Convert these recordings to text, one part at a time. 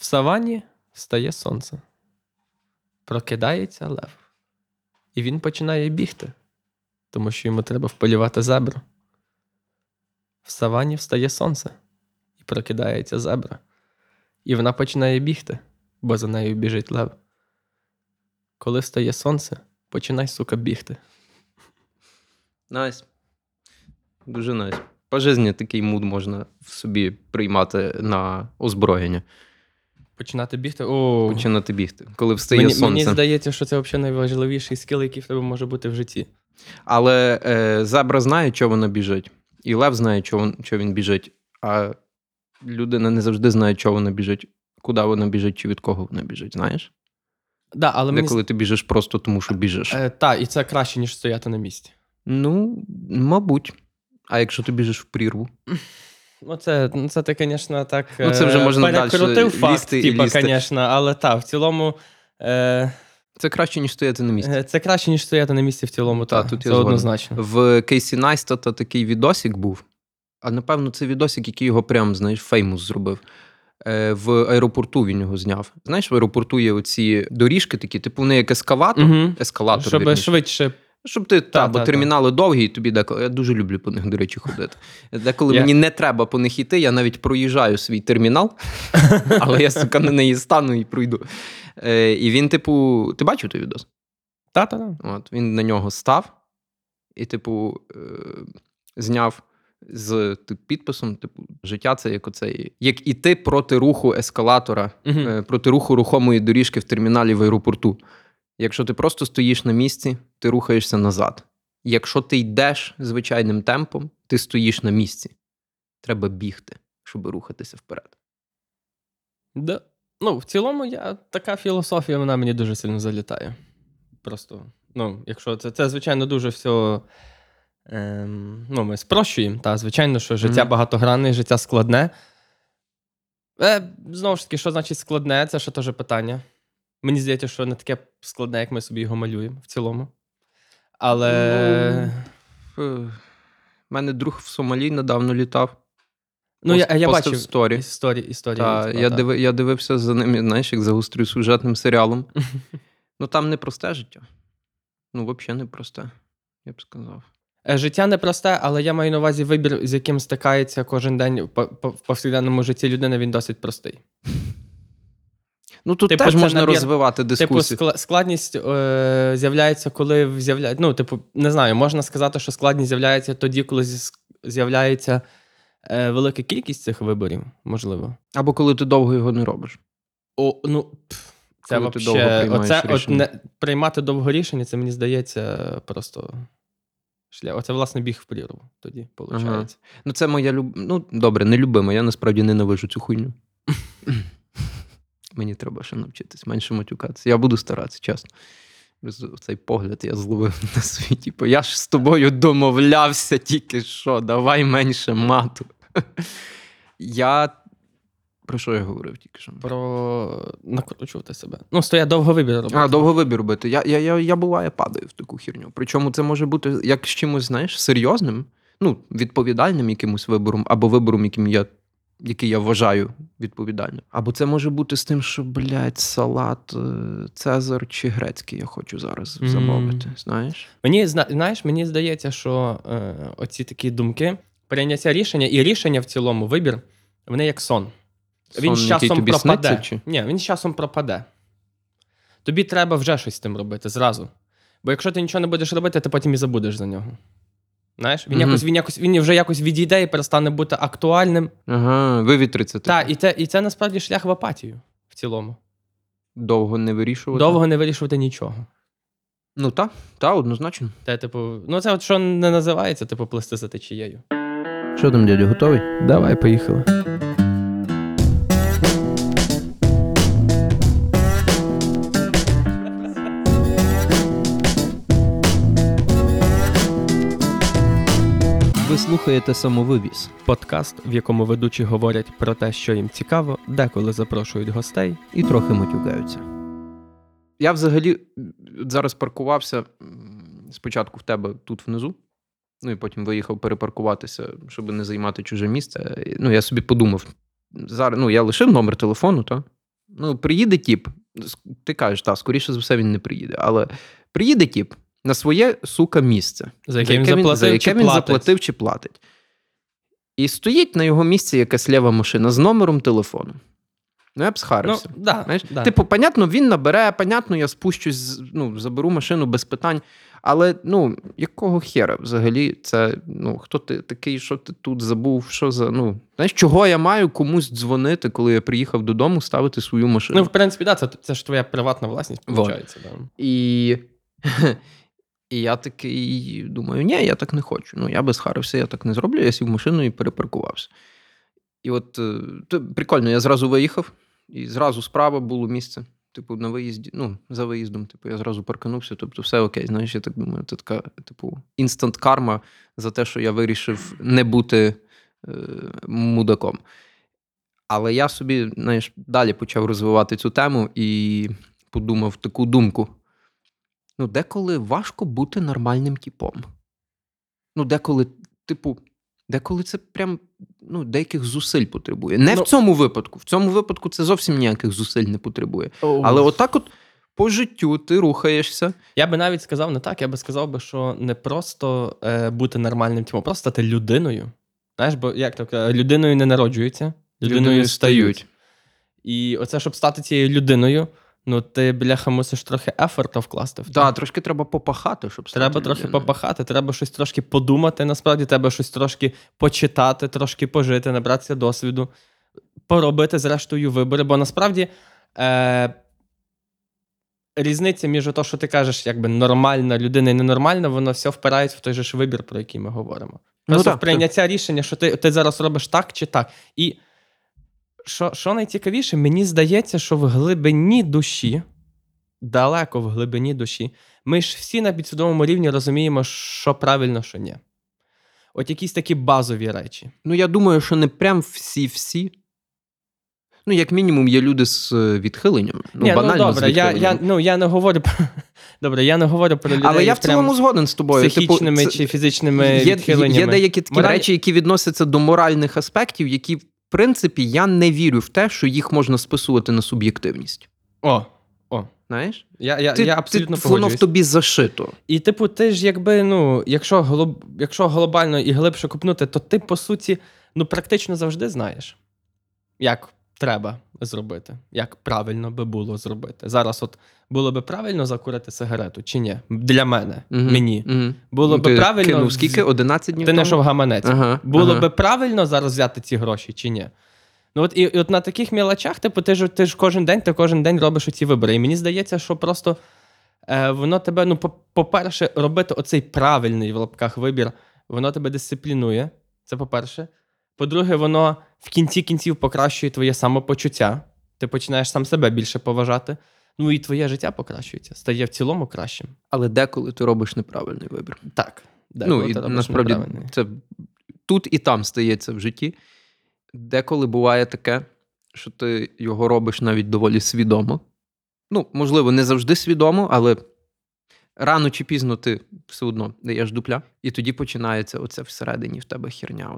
В саванні стає сонце. Прокидається лев. І він починає бігти, тому що йому треба вполювати зебру. В саванні встає сонце. І прокидається зебра. І вона починає бігти, бо за нею біжить лев. Коли встає сонце, починай, сука, бігти. Найс. Дуже найс. По житті такий муд можна в собі приймати на озброєння. Починати бігти? Починати бігти, коли встає сонце. Мені здається, що це взагалі найважливіший скіл, який в тебе може бути в житті. Але зебра знає, чого вона біжить. І лев знає, чого він біжить. А людина не завжди знає, чого вона біжить, куди вона біжить чи від кого вона біжить, знаєш? Да, але коли ти біжиш просто тому, що біжиш. Так, і це краще, ніж стояти на місці. Ну, мабуть. А якщо ти біжиш в прірву? Ну, це ти, звісно, так... Ну, це вже можна далі лізти. Звісно, але так, в цілому... Це краще, ніж стояти на місці. Це краще, ніж стояти на місці в цілому, так. Це однозначно. В Кейсі Найстата такий відосик був. А, напевно, це відосик, який його прям, знаєш, феймус зробив. В аеропорту він його зняв. Знаєш, в аеропорту є оці доріжки такі, типу вони як ескалатор. Угу. Ескалатор, щоб вірніше. Швидше... Щоб ти, бо термінали довгі, і тобі деколи... Я дуже люблю по них, до речі, ходити. Деколи мені не треба по них йти, я навіть проїжджаю свій термінал, але я, сука, на неї стану і пройду. І він, типу... Ти бачив той відос? От, він на нього став і, типу, зняв з підписом, типу, життя це як оцей... Як іти проти руху ескалатора, проти руху рухомої доріжки в терміналі в аеропорту. Якщо ти просто стоїш на місці, ти рухаєшся назад. Якщо ти йдеш звичайним темпом, ти стоїш на місці. Треба бігти, щоб рухатися вперед. Да. Ну, в цілому, така філософія, вона мені дуже сильно залітає. Просто, якщо це звичайно, дуже все... ми спрощуємо. Та, звичайно, що життя багатогранне, життя складне. Знову ж таки, що значить складне? Це ще теж питання. Мені здається, що не таке складне, як ми собі його малюємо в цілому. Але... У мене друг в Сомалі недавно літав. Я бачив історію. Я дивився за ним, знаєш, як за гостросюжетним серіалом. Там непросте життя. Взагалі непросте, я б сказав. Життя непросте, але я маю на увазі вибір, з яким стикається кожен день в повсякденному житті людини, він досить простий. Тут теж можна розвивати дискусію. Типу, складність з'являється, коли з'являється... не знаю, можна сказати, що складність з'являється тоді, коли з'являється велика кількість цих виборів, можливо. Або коли ти довго його не робиш. Це взагалі... Приймати довго рішення, це, мені здається, просто... Оце, власне, біг в прірву тоді, виходить. Ага. Це моя... добре, нелюбима, я насправді ненавижу цю хуйню. Мені треба ще навчитись, менше матюкатися. Я буду старатися, чесно. Цей погляд я зловив на світі. Типу, я ж з тобою домовлявся тільки що, давай менше мату. Про що я говорив тільки що? Про накручувати себе. Я довго вибір робити. Довго вибір робити. Я буває падаю в таку херню. Причому це може бути як з чимось, знаєш, серйозним, відповідальним якимось вибором, або вибором, який я вважаю відповідальним. Або це може бути з тим, що, салат Цезар чи грецький я хочу зараз замовити, знаєш? Мені здається, що оці такі думки, прийняття рішення і рішення в цілому, вибір, вони як сон. Він з часом пропаде. Ні, він з часом пропаде. Тобі треба вже щось з тим робити, зразу. Бо якщо ти нічого не будеш робити, ти потім і забудеш за нього. Знаєш, він вже якось відійде і перестане бути актуальним. Ага, вивітриться. Так, і це насправді шлях в апатію в цілому. Довго не вирішувати? Довго не вирішувати нічого. Однозначно. Це от що не називається, плисти за течією. Що там, дядю, готовий? Давай, поїхали. Ви слухаєте «Самовивіз» – подкаст, в якому ведучі говорять про те, що їм цікаво, деколи запрошують гостей і трохи матюкаються. Я взагалі зараз паркувався спочатку в тебе тут внизу, і потім виїхав перепаркуватися, щоб не займати чуже місце. Я собі подумав, зараз, я лишив номер телефону, Ну, приїде тіп, ти кажеш, так, скоріше за все він не приїде, але приїде тіп на своє, сука, місце. За яке він заплатив чи платить. І стоїть на його місці якась лєва машина з номером телефону. Ну, я б схарився. Ну, да. Типу, понятно, він набере, понятно, я спущусь, ну, заберу машину без питань. Але, ну, якого хера взагалі це, ну, хто ти такий, що ти тут забув, що за, ну, знаєш, чого я маю комусь дзвонити, коли я приїхав додому, ставити свою машину? Ну, в принципі, да, це ж твоя приватна власність, виходить. Да. І я такий думаю, ні, я так не хочу, ну, я би схарився, я так не зроблю, я сів в машину і перепаркувався. І от, прикольно, я зразу виїхав, і зразу справа було місце. Типу, на виїзді, ну, за виїздом, типу, я зразу парканувся, тобто все окей, знаєш, я так думаю, це така, типу, інстант карма за те, що я вирішив не бути мудаком. Але я собі, знаєш, далі почав розвивати цю тему і подумав таку думку. Ну, деколи важко бути нормальним типом. Ну, деколи, типу, деколи це прям, ну, деяких зусиль потребує. В цьому випадку. В цьому випадку це зовсім ніяких зусиль не потребує. Але отак от по життю ти рухаєшся. Я би навіть сказав не так. Я би сказав би, що не просто бути нормальним типом, просто стати людиною. Знаєш, бо як так, людиною не народжуються, людиною стають. І оце, щоб стати цією людиною, ну, ти, бляха, мусиш трохи ефорту вкласти. Так, да, трошки треба попахати, щоб стати. Треба трохи попахати, треба щось трошки подумати, насправді, треба щось трошки почитати, трошки пожити, набратися досвіду, поробити, зрештою, вибори. Бо, насправді, різниця між те, що ти кажеш, якби нормальна людина і ненормальна, воно все впирається в той же ж вибір, про який ми говоримо. Просто прийняття рішення, що ти зараз робиш так чи так. І що найцікавіше, мені здається, що в глибині душі, далеко в глибині душі, ми ж всі на підсвідомому рівні розуміємо, що правильно, що ні. От якісь такі базові речі. Ну, я думаю, що не прям всі-всі. Ну, як мінімум, є люди з відхиленнями. Ну, ні, банально, ну, добре, з відхиленнями. Я не говорю про... Добре, я не говорю про людей. Але я в цілому згоден з тобою. Психічними типу, чи фізичними відхиленнями. Є деякі такі речі, які відносяться до моральних аспектів, які... В принципі, я не вірю в те, що їх можна списувати на суб'єктивність. Знаєш? Я абсолютно погоджуюсь. Воно в тобі зашито. І, типу, ти ж якби, ну, якщо глобально і глибше копнути, то ти, по суті, ну, практично завжди знаєш, як треба зробити, як правильно би було зробити. Зараз от було би правильно закурити сигарету чи ні? Для мене, мені. Було би правильно... Кинув скільки? 11 днів тому? Ти знайшов гаманець. Було би правильно зараз взяти ці гроші чи ні? Ну от і от на таких мілочах, типу, ти ж кожен день робиш оці вибори. І мені здається, що просто воно тебе, ну, по-перше, робити оцей правильний в лапках вибір, воно тебе дисциплінує. Це по-перше. По-друге, воно в кінці кінців покращує твоє самопочуття. Ти починаєш сам себе більше поважати. Ну і твоє життя покращується, стає в цілому кращим. Але деколи ти робиш неправильний вибір. Так. Ну, і насправді це тут і там стається в житті. Деколи буває таке, що ти його робиш навіть доволі свідомо. Ну, можливо, не завжди свідомо, але рано чи пізно ти все одно даєш дупля, і тоді починається оце всередині в тебе херня,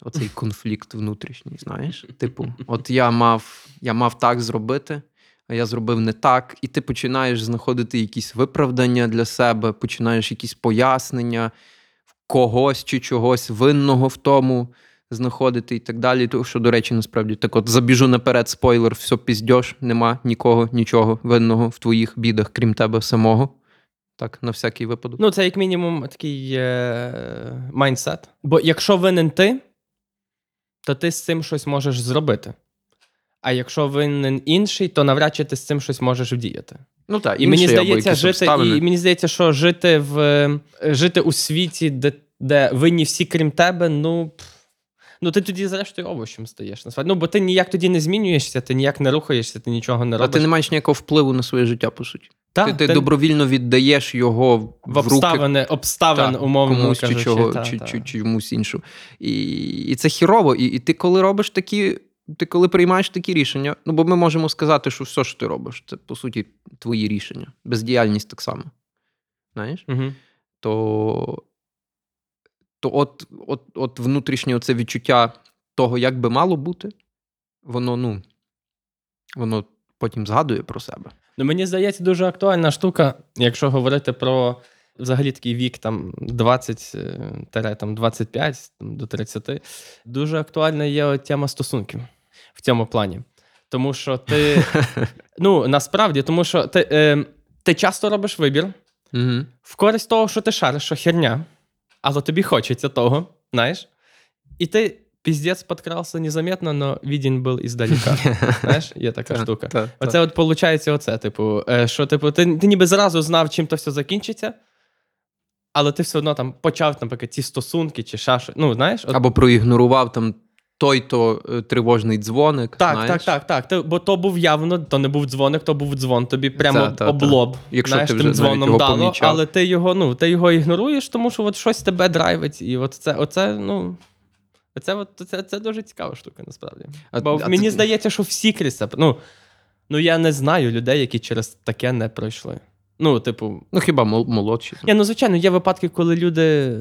оцей конфлікт внутрішній, знаєш? Типу, от я мав так зробити, а я зробив не так, і ти починаєш знаходити якісь виправдання для себе, починаєш якісь пояснення когось чи чогось винного в тому знаходити і так далі. То, що, до речі, насправді, так от забіжу наперед, спойлер, все піздьош, нема нікого, нічого винного в твоїх бідах, крім тебе самого. Так, на всякий випадок. Ну, це як мінімум такий майндсет. Бо якщо винен ти, то ти з цим щось можеш зробити. А якщо винен інший, то навряд чи ти з цим щось можеш вдіяти. Ну так, і мені здається, що жити у світі, де винні всі крім тебе, ну ти тоді зрештою овочем стаєш. Ну, бо ти ніяк тоді не змінюєшся, ти ніяк не рухаєшся, ти нічого не робиш. А ти не маєш ніякого впливу на своє життя, по суті. Та, ти добровільно віддаєш його в руки обставин, умовно комусь, кажучи, чи комусь іншу. І це хірово. І ти коли робиш такі, ти коли приймаєш такі рішення, ну бо ми можемо сказати, що все, що ти робиш, це по суті твої рішення, бездіяльність так само. Знаєш? Угу. То от внутрішнє оце відчуття того, як би мало бути, воно потім згадує про себе. Ну, мені здається, дуже актуальна штука, якщо говорити про взагалі такий вік, там 20-25 до 30, дуже актуальна є тема стосунків в цьому плані. Тому що ти, ну, насправді, тому що ти часто робиш вибір в користь того, що ти шариш, що херня, але тобі хочеться того, знаєш, і ти піздець подкрався незаметно, но виден був іздаліка. Знаєш, є така штука. Оце от виходить оце, типу, що типу, ти ніби зразу знав, чим то все закінчиться, але ти все одно там почав, наприклад, ці стосунки чи шашки, ну, знаєш. От... Або проігнорував там той-то тривожний дзвоник, так, знаєш. Так. Бо то був явно, то не був дзвоник, то був дзвон, тобі прямо облоб, знаєш, тим дзвоном дало, помічав. Але ти його, ну, ти його ігноруєш, тому що от щось тебе драйвить, і от це, ну... Це дуже цікава штука, насправді. Бо мені здається, що всі крізь це... Ну, я не знаю людей, які через таке не пройшли. Ну, типу... Ну, хіба молодші. Ні, ну, звичайно, є випадки, коли люди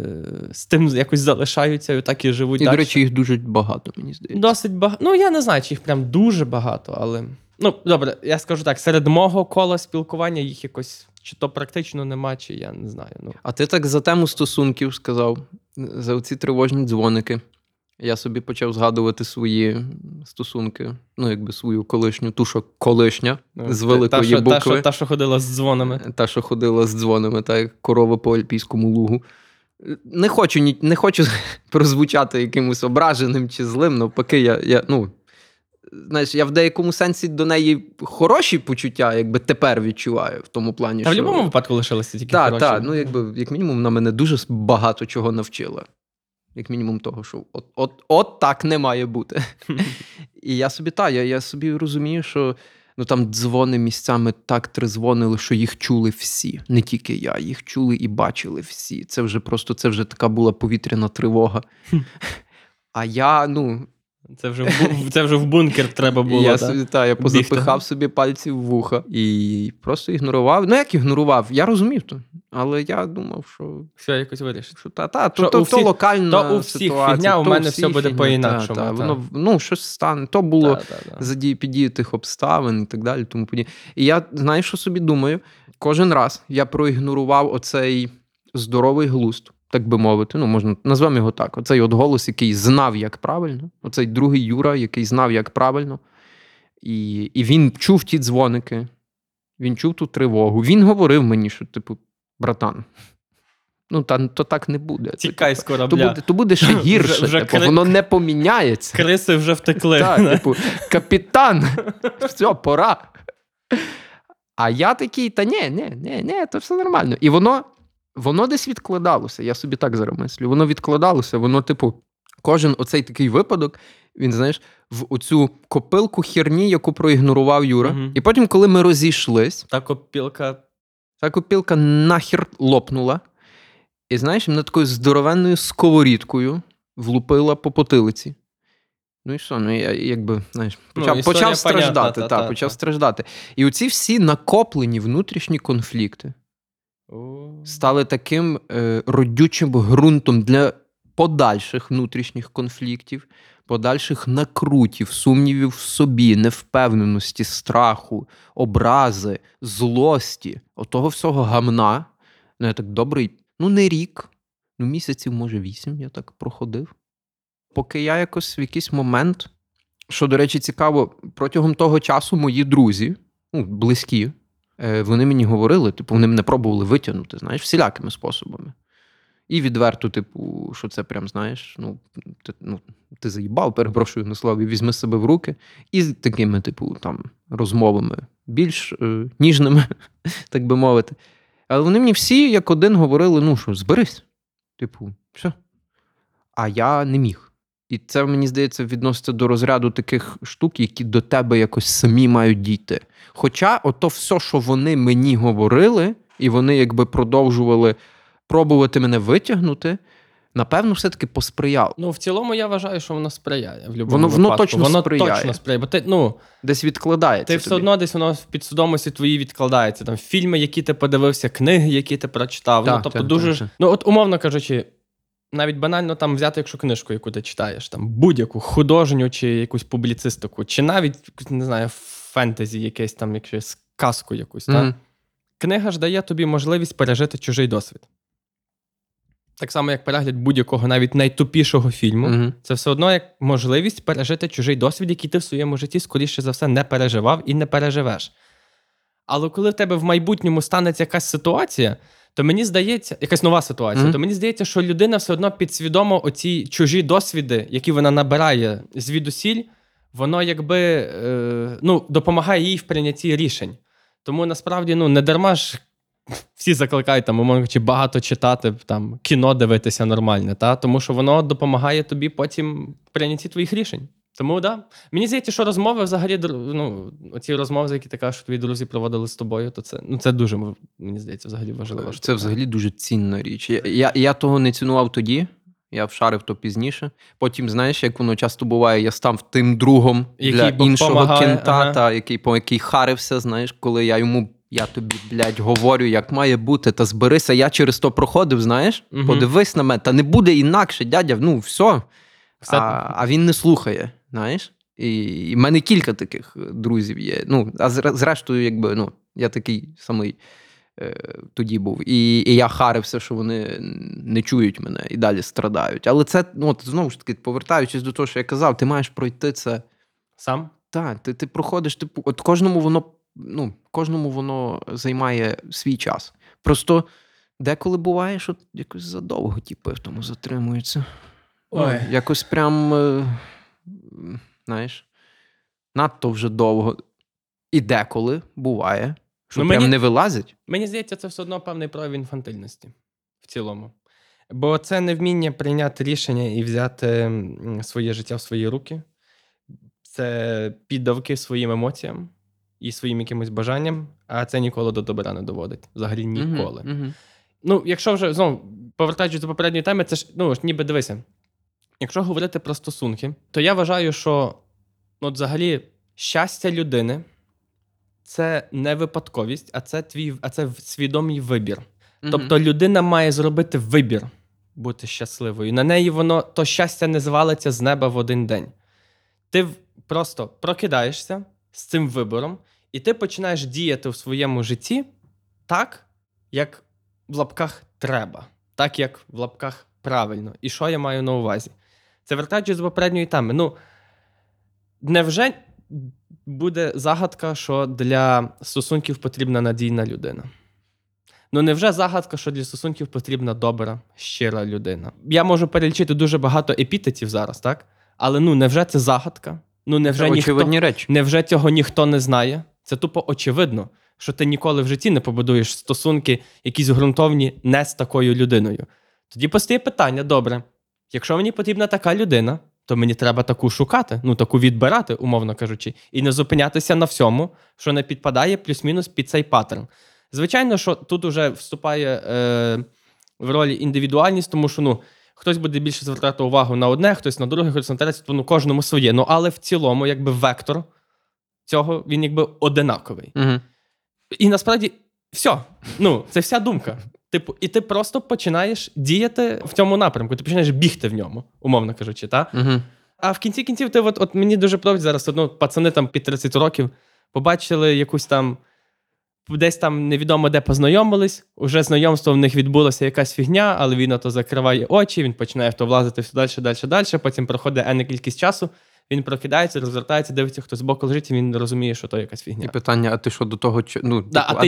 з тим якось залишаються і так і живуть далі. І, до речі, їх дуже багато, мені здається. Досить багато. Ну, я не знаю, чи їх прям дуже багато, але... Ну, добре, я скажу так, серед мого кола спілкування їх якось... Чи то практично нема, чи я не знаю. Ну. А ти так за тему стосунків сказав, за оці тривожні дзвоники. Я собі почав згадувати свої стосунки, ну, якби свою колишню, ту, що колишня, з великої букви. Та, що ходила з дзвонами. Та, що ходила з дзвонами, та, як корова по альпійському лугу. Не хочу прозвучати якимось ображеним чи злим, навпаки, я знаєш, я в деякому сенсі до неї хороші почуття, якби тепер відчуваю в тому плані, що... А в будь-якому випадку лишилися тільки хороші. Так, ну, якби, як мінімум, вона мене дуже багато чого навчила. Як мінімум того, що от так не має бути. І я собі розумію, що ну, там дзвони місцями так тридзвонили, що їх чули всі. Не тільки я, їх чули і бачили всі. Це вже така була повітряна тривога. А я, ну... Це вже в бункер треба було. Я позапихав собі пальці в вуха і просто ігнорував. Ну, як ігнорував? Я розумів то. Але я думав, що... Все якось вирішить. То локальна ситуація. То у всіх фігня, у мене все буде по-інакшому. Ну, щось стане. То було задії-підії тих обставин і так далі. Тому і я, знаєш, що собі думаю? Кожен раз я проігнорував оцей здоровий глузд. Так би мовити, ну, можна, назвемо його так. Оцей от голос, який знав, як правильно. Оцей другий Юра, який знав, як правильно. І він чув ті дзвоники. Він чув ту тривогу. Він говорив мені, що, типу, братан, ну, то так не буде. Тікай з корабля. То буде ще гірше. Воно не поміняється. Криси вже втекли. Так, типу, капітан, все, пора. А я такий, та ні, то все нормально. І Воно десь відкладалося, я собі так зараз мислю. Воно відкладалося, воно, типу, кожен оцей такий випадок, він, знаєш, в оцю копилку херні, яку проігнорував Юра. Угу. І потім, коли ми розійшлись... Та копілка нахер лопнула. І, знаєш, вона такою здоровенною сковорідкою влупила по потилиці. Ну і що? Ну, я якби, знаєш, почав страждати. Почав страждати. І оці всі накоплені внутрішні конфлікти стали таким родючим ґрунтом для подальших внутрішніх конфліктів, подальших накрутів, сумнівів в собі, невпевненості, страху, образи, злості, отого всього гамна. Ну, я так добрий, ну не рік, ну місяців, може 8 я так проходив. Поки я якось в якийсь момент, що, до речі, цікаво, протягом того часу мої друзі, ну, близькі, вони мені говорили, типу, вони мене пробували витягнути, знаєш, всілякими способами. І відверто, типу, що це прям, знаєш, ти заїбав, перепрошую на слові, візьми себе в руки. І з такими, типу, там, розмовами більш ніжними, так би мовити. Але вони мені всі, як один, говорили, ну що, зберись, типу, все. А я не міг. І це, мені здається, відноситься до розряду таких штук, які до тебе якось самі мають дійти. Хоча ото все, що вони мені говорили, і вони якби продовжували пробувати мене витягнути, напевно, все-таки посприяло. Ну, в цілому, я вважаю, що воно сприяє. В любому випадку. Воно точно сприяє. Бо ти, десь відкладається. Ти все одно десь воно в підсвідомості твоїй відкладається. Там фільми, які ти подивився, книги, які ти прочитав. Дуже... Ну, от умовно кажучи, навіть банально там взяти, якщо книжку, яку ти читаєш, там будь-яку художню чи якусь публіцистику, чи навіть, не знаю, фентезі якесь там, якусь казку якусь, так? Книга ж дає тобі можливість пережити чужий досвід. Так само, як перегляд будь-якого, навіть найтупішого фільму, це все одно як можливість пережити чужий досвід, який ти в своєму житті, скоріше за все, не переживав і не переживеш. Але коли в тебе в майбутньому станеться якась ситуація, то мені здається, якась нова ситуація, то мені здається, що людина все одно підсвідомо оці чужі досвіди, які вона набирає звідусіль, воно якби допомагає їй в прийнятті рішень. Тому насправді не дарма ж всі закликають багато читати, кіно дивитися нормально, та? Тому що воно допомагає тобі потім в прийнятті твоїх рішень. Тому да. Мені здається, що розмови взагалі, оці розмови, які ти кажеш, що твої друзі проводили з тобою, то це, це дуже, мені здається, взагалі важливо. Це взагалі дуже цінна річ. Я того не цінував тоді, я вшарив то пізніше. Потім, знаєш, як воно часто буває, я став тим другом який для іншого кента, який харився, знаєш, коли я йому, я тобі, говорю, як має бути, та зберися, я через то проходив, знаєш, подивись на мене, та не буде інакше, дядя, все. А він не слухає, знаєш? І в мене кілька таких друзів є. Зрештою, я такий самий тоді був. І я харився, що вони не чують мене і далі страдають. Але це, знову ж таки, повертаючись до того, що я казав, ти маєш пройти це... Сам? Так, ти проходиш, от кожному воно займає свій час. Просто деколи буває, що якось задовго в тому затримується. Якось прям, знаєш, надто вже довго. І деколи буває, що не вилазить. Мені здається, це все одно певний прояв інфантильності в цілому. Бо це невміння прийняти рішення і взяти своє життя в свої руки. Це піддавки своїм емоціям і своїм якимось бажанням, а це ніколи до добра не доводить. Взагалі ніколи. Якщо вже, повертаючись до попередньої теми, це ж, ніби дивися. Якщо говорити про стосунки, то я вважаю, що взагалі щастя людини – це не випадковість, а це свідомий вибір. Тобто людина має зробити вибір бути щасливою. На неї то щастя не звалиться з неба в один день. Ти просто прокидаєшся з цим вибором, і ти починаєш діяти в своєму житті так, як в лапках треба, так, як в лапках правильно. І що я маю на увазі? Це вертаючись з попередньої теми. Невже буде загадка, що для стосунків потрібна надійна людина? Невже загадка, що для стосунків потрібна добра, щира людина? Я можу перелічити дуже багато епітетів зараз, так? Але невже це загадка? Невже це очевидні речі. Невже цього ніхто не знає? Це тупо очевидно, що ти ніколи в житті не побудуєш стосунки якісь ґрунтовні не з такою людиною. Тоді постає питання, добре, якщо мені потрібна така людина, то мені треба таку шукати, таку відбирати, умовно кажучи, і не зупинятися на всьому, що не підпадає плюс-мінус під цей паттерн. Звичайно, що тут вже вступає в ролі індивідуальність, тому що хтось буде більше звертати увагу на одне, хтось на друге, хтось на третє, кожному своє. Але в цілому, вектор цього, він одинаковий. І насправді все, це вся думка. І ти просто починаєш діяти в цьому напрямку, ти починаєш бігти в ньому, умовно кажучи, та? А в кінці кінців ти от мені дуже подобається зараз, пацани під 30 років побачили якусь десь невідомо де познайомились, уже знайомство в них відбулося якась фігня, але він ото закриває очі, він починає влазити все далі, потім проходить кількість часу, він прокидається, розвертається, дивиться, хто збоку лежить, і він розуміє, що то якась фігня. І питання, а ти що до того...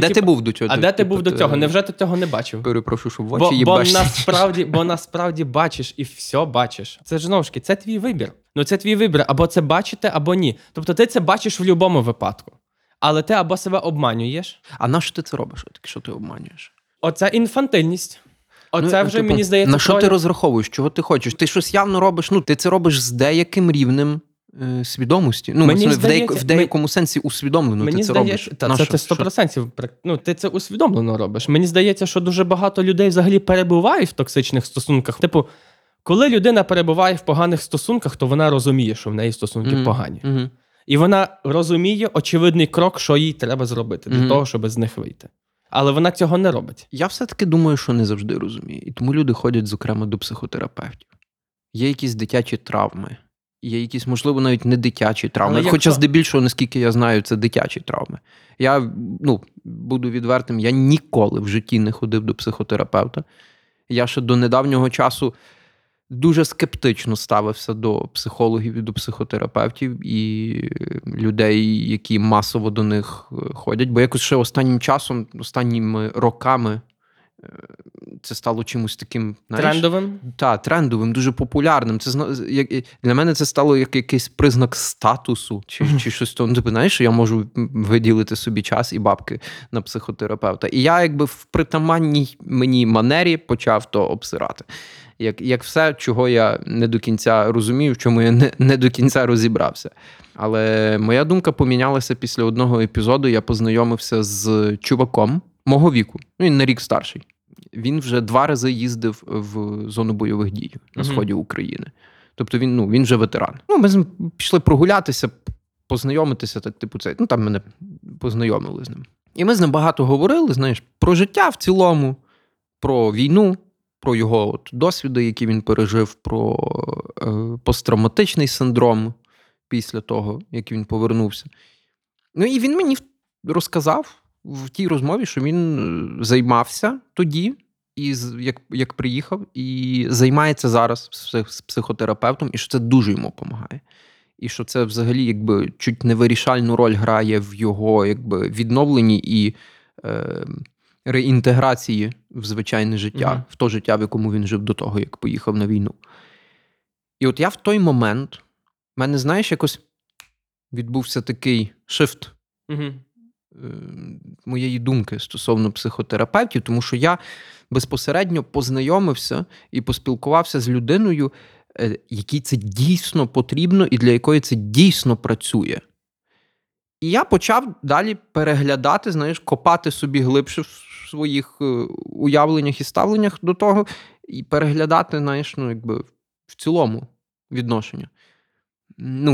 де ти був до цього? А де ти був до цього? Невже ти цього не бачив? Перепрошую, що в очі їбашся. Бо насправді бачиш і все бачиш. Це ж, знову ж таки, це твій вибір. Це твій вибір. Або це бачити, або ні. Тобто ти це бачиш в будь-якому випадку. Але ти або себе обманюєш. А нащо ти це робиш? Що ти обманюєш? Оце інфантильність. Оце вже, мені здається... На що ти розраховуєш? Чого ти хочеш? Ти щось явно робиш, ти це робиш з деяким рівнем свідомості. В деякому сенсі усвідомлено ти це робиш. Це 100%. Ти це усвідомлено робиш. Мені здається, що дуже багато людей взагалі перебувають в токсичних стосунках. Коли людина перебуває в поганих стосунках, то вона розуміє, що в неї стосунки погані. І вона розуміє очевидний крок, що їй треба зробити для того, щоб з них вийти. але вона цього не робить. Я все-таки думаю, що не завжди розумію. І тому люди ходять, зокрема, до психотерапевтів. Є якісь дитячі травми. Є якісь, можливо, навіть не дитячі травми. Але хоча здебільшого, наскільки я знаю, це дитячі травми. Я, буду відвертим, я ніколи в житті не ходив до психотерапевта. Я ще до недавнього часу дуже скептично ставився до психологів і до психотерапевтів і людей, які масово до них ходять. Бо якось ще останнім часом, останніми роками це стало чимось таким... трендовим? Так, трендовим, дуже популярним. Це, для мене це стало як якийсь признак статусу чи щось того. Ти знаєш, що я можу виділити собі час і бабки на психотерапевта. І я якби в притаманній мені манері почав то обсирати. Як все, чого я не до кінця розумію, в чому я не до кінця розібрався. Але моя думка помінялася після одного епізоду. Я познайомився з чуваком мого віку. Він на рік старший. Він вже 2 рази їздив в зону бойових дій на сході України. Тобто він вже ветеран. Ми з ним пішли прогулятися, познайомитися, там мене познайомили з ним. І ми з ним багато говорили, знаєш, про життя в цілому, про війну, про його досвіди, які він пережив, про посттравматичний синдром після того, як він повернувся. І він мені розказав в тій розмові, що він займався тоді, і як приїхав, і займається зараз з психотерапевтом, і що це дуже йому допомагає. І що це взагалі якби чуть не вирішальну роль грає в його якби відновленні і реінтеграції в звичайне життя, в то життя, в якому він жив до того, як поїхав на війну. І от я в той момент, в мене, знаєш, якось відбувся такий шифт моєї думки стосовно психотерапевтів, тому що я безпосередньо познайомився і поспілкувався з людиною, якій це дійсно потрібно і для якої це дійсно працює. І я почав далі переглядати, знаєш, копати собі глибше в своїх уявленнях і ставленнях до того, і переглядати, знаєш, в цілому відношення.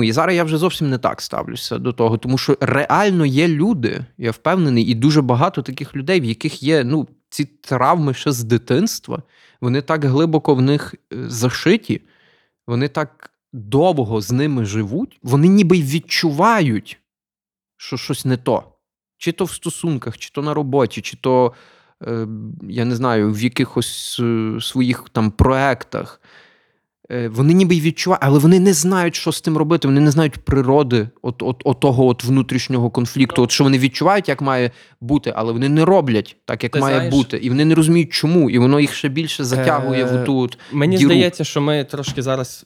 І зараз я вже зовсім не так ставлюся до того, тому що реально є люди, я впевнений, і дуже багато таких людей, в яких є, ці травми ще з дитинства, вони так глибоко в них зашиті, вони так довго з ними живуть, вони ніби відчувають, що щось не то. Чи то в стосунках, чи то на роботі, чи то, я не знаю, в якихось своїх там проектах. Вони ніби відчувають, але вони не знають, що з тим робити, вони не знають природи того внутрішнього конфлікту, що вони відчувають, як має бути, але вони не роблять так, як має бути. І вони не розуміють, чому, і воно їх ще більше затягує в ту діру. Мені здається, що ми трошки зараз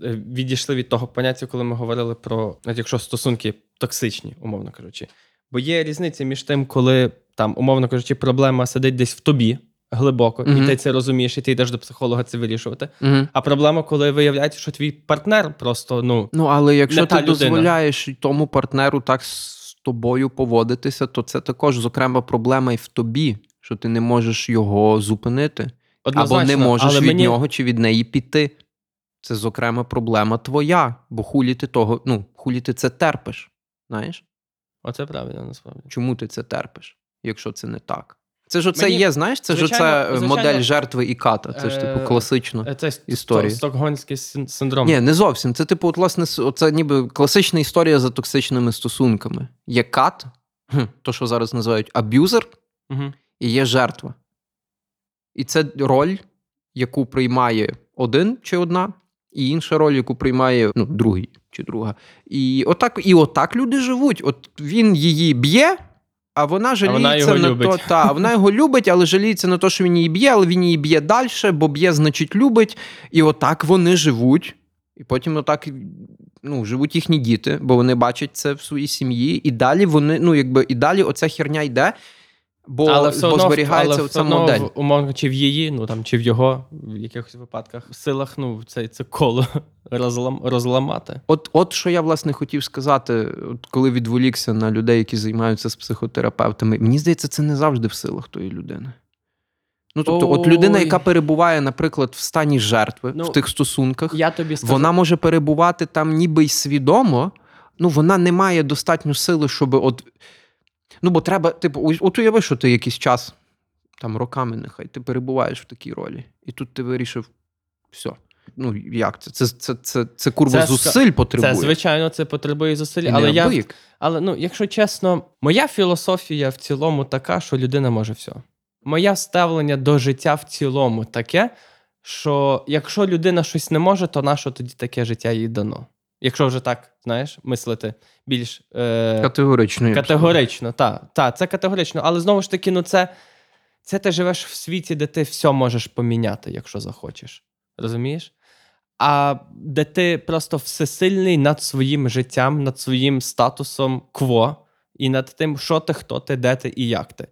відійшли від того поняття, коли ми говорили про, якщо стосунки токсичні, умовно кажучи. Бо є різниця між тим, коли, там, умовно кажучи, проблема сидить десь в тобі, глибоко, і ти це розумієш, і ти йдеш до психолога це вирішувати. А проблема, коли виявляється, що твій партнер просто, але якщо ти дозволяєш тому партнеру так з тобою поводитися, то це також, зокрема, проблема і в тобі, що ти не можеш його зупинити. Однозначно, або не можеш від нього чи від неї піти. Це, зокрема, проблема твоя, бо хулі ти того, хулі ти це терпиш, знаєш? Оце правильно, насправді. Чому ти це терпиш, якщо це не так? Це ж оце є, знаєш, це ж оце модель жертви і ката. Це ж, класична історія. Це стокгольмський синдром. Ні, не зовсім. Це, власне, це ніби класична історія за токсичними стосунками. Є кат, то, що зараз називають аб'юзер, і є жертва. І це роль, яку приймає один чи одна, і інша роль, яку приймає другий чи друга. І отак люди живуть. От він її б'є, а вона жаліється вона його любить, але жаліється на те, що він її б'є, але він її б'є далі, бо б'є, значить, любить. І отак вони живуть. І потім отак живуть їхні діти, бо вони бачать це в своїй сім'ї. І далі вони, і далі оця херня йде, бо зберігається оця модель. Умовно, чи в її, чи в його, в якихось випадках, в силах, це коло розламати. От що я, власне, хотів сказати, коли відволікся на людей, які займаються з психотерапевтами. Мені здається, це не завжди в силах тої людини. От людина, яка перебуває, наприклад, в стані жертви, в тих стосунках, вона може перебувати там ніби й свідомо, вона не має достатньо сили, щоб Ну, бо треба, типу, от уяви, що ти якийсь час, там, роками нехай, ти перебуваєш в такій ролі. І тут ти вирішив, все. Ну, як це? Це курва, це зусиль потребує. Це, звичайно, це потребує зусиль. Але, ну, якщо чесно, моя філософія в цілому така, що людина може все. Моє ставлення до життя в цілому таке, що якщо людина щось не може, то нащо тоді таке життя їй дано? Якщо вже так, знаєш, мислити більш... Категорично, так, це категорично. Але знову ж таки, ну це ти живеш в світі, де ти все можеш поміняти, якщо захочеш. Розумієш? А де ти просто всесильний над своїм життям, над своїм статусом кво, і над тим, що ти, хто ти, де ти і як ти.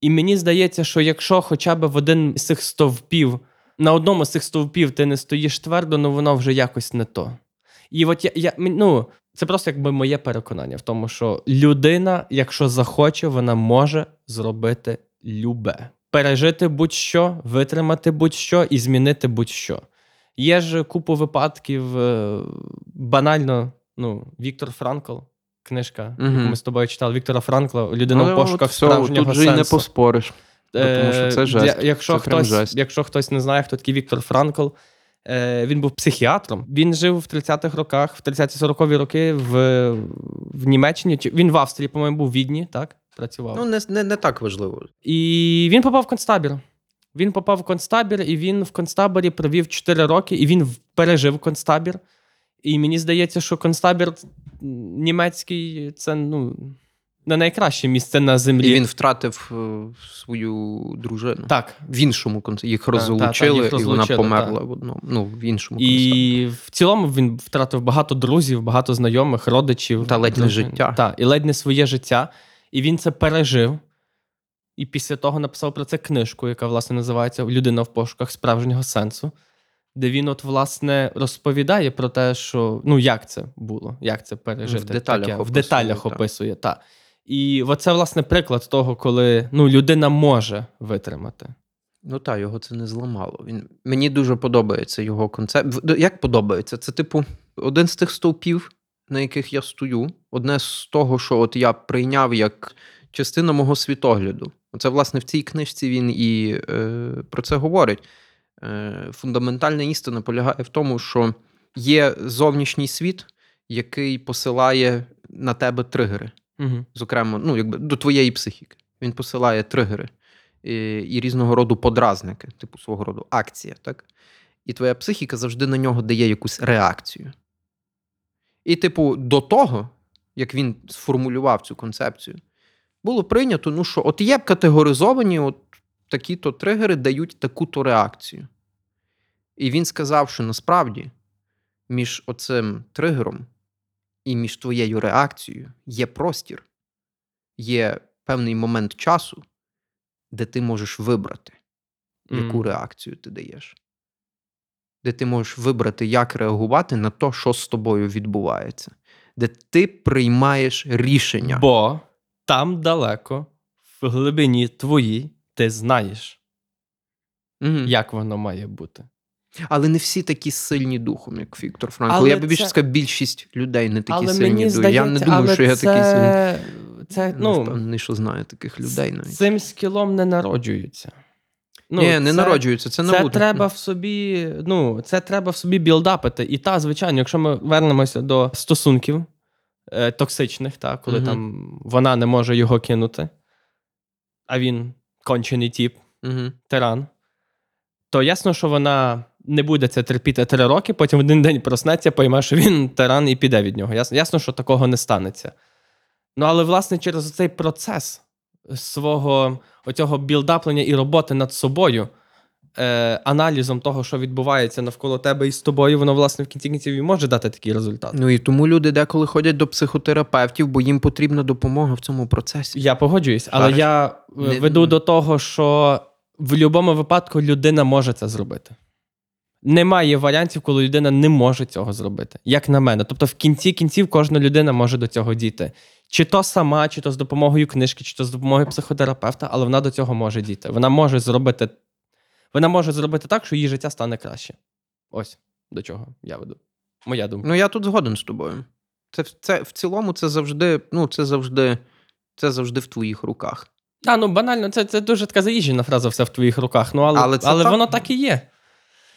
І мені здається, що якщо хоча б в один з цих стовпів, на одному з цих стовпів ти не стоїш твердо, ну воно вже якось не то. І от я, це просто якби моє переконання в тому, що людина, якщо захоче, вона може зробити любе. Пережити будь-що, витримати будь-що і змінити будь-що. Є ж купу випадків, банально, Віктор Франкл, книжка, яку ми з тобою читали, Віктора Франкла «Людина в пошуках справжнього сенсу». Тут же і не поспориш, тому що це жесть. Якщо хтось не знає, хто такий Віктор Франкл, він був психіатром. Він жив в 30-х роках, в 30-40-ві роки в Німеччині. Він в Австрії, по-моєму, був в Відні, так? Працював. Ну, не так важливо. І він попав в концтабір. І він в концтаборі провів 4 роки, і він пережив концтабір. І мені здається, що концтабір німецький – це, не найкраще місце на землі. І він втратив свою дружину. Так. В іншому концтаборі. Їх розлучили, і вона померла в одному. В іншому концтаборі. І в цілому він втратив багато друзів, багато знайомих, родичів. Та ледь не життя. Так, і ледь не своє життя. І він це пережив, і після того написав про це книжку, яка, власне, називається «Людина в пошуках справжнього сенсу», де він, власне, розповідає про те, що, як це було, як це пережити. В деталях описує. І оце, власне, приклад того, коли, людина може витримати. Його це не зламало. Мені дуже подобається його концепт. Як подобається? Це, один з тих стовпів, на яких я стою, одне з того, що от я прийняв як частина мого світогляду. Це, власне, в цій книжці він і про це говорить. Фундаментальна істина полягає в тому, що є зовнішній світ, який посилає на тебе тригери. Угу. Зокрема, до твоєї психіки. Він посилає тригери і різного роду подразники, свого роду акція, так? І твоя психіка завжди на нього дає якусь реакцію. І, до того, як він сформулював цю концепцію, було прийнято, що от є категоризовані, от такі-то тригери дають таку-то реакцію. І він сказав, що насправді між оцим тригером і між твоєю реакцією є простір, є певний момент часу, де ти можеш вибрати, яку реакцію ти даєш. Де ти можеш вибрати, як реагувати на те, що з тобою відбувається. Де ти приймаєш рішення. Бо там далеко, в глибині твоїй, ти знаєш, як воно має бути. Але не всі такі сильні духом, як Віктор Франкл. Я б більше сказав, більшість людей не такі сильні духом. Я не думаю, що я такий сильний. Я впевнений, що знаю таких людей навіть. Цим скілом не народжуються. Не народжуються, це набуде. Це треба в собі білдапити. І звичайно, якщо ми вернемося до стосунків токсичних, коли там вона не може його кинути, а він кончений тіп, тиран, то ясно, що вона не буде це терпіти 3 роки, потім в один день проснеться, пойме, що він тиран і піде від нього. Ясно, що такого не станеться. Але, власне, через цей процес свого оцього білдаплення і роботи над собою, аналізом того, що відбувається навколо тебе і з тобою, воно, власне, в кінці кінців і може дати такий результат. І тому люди деколи ходять до психотерапевтів, бо їм потрібна допомога в цьому процесі. Я погоджуюсь, але я веду до того, що в будь-якому випадку людина може це зробити. Немає варіантів, коли людина не може цього зробити, як на мене. Тобто в кінці кінців кожна людина може до цього дійти. Чи то сама, чи то з допомогою книжки, чи то з допомогою психотерапевта, але вона до цього може дійти. Вона може зробити так, що її життя стане краще. Ось до чого я веду. Моя думка. Я тут згоден з тобою. Це в цілому це завжди Це завжди в твоїх руках. Та, ну банально, це дуже така заїжджена фраза «все в твоїх руках», ну, але воно так і є.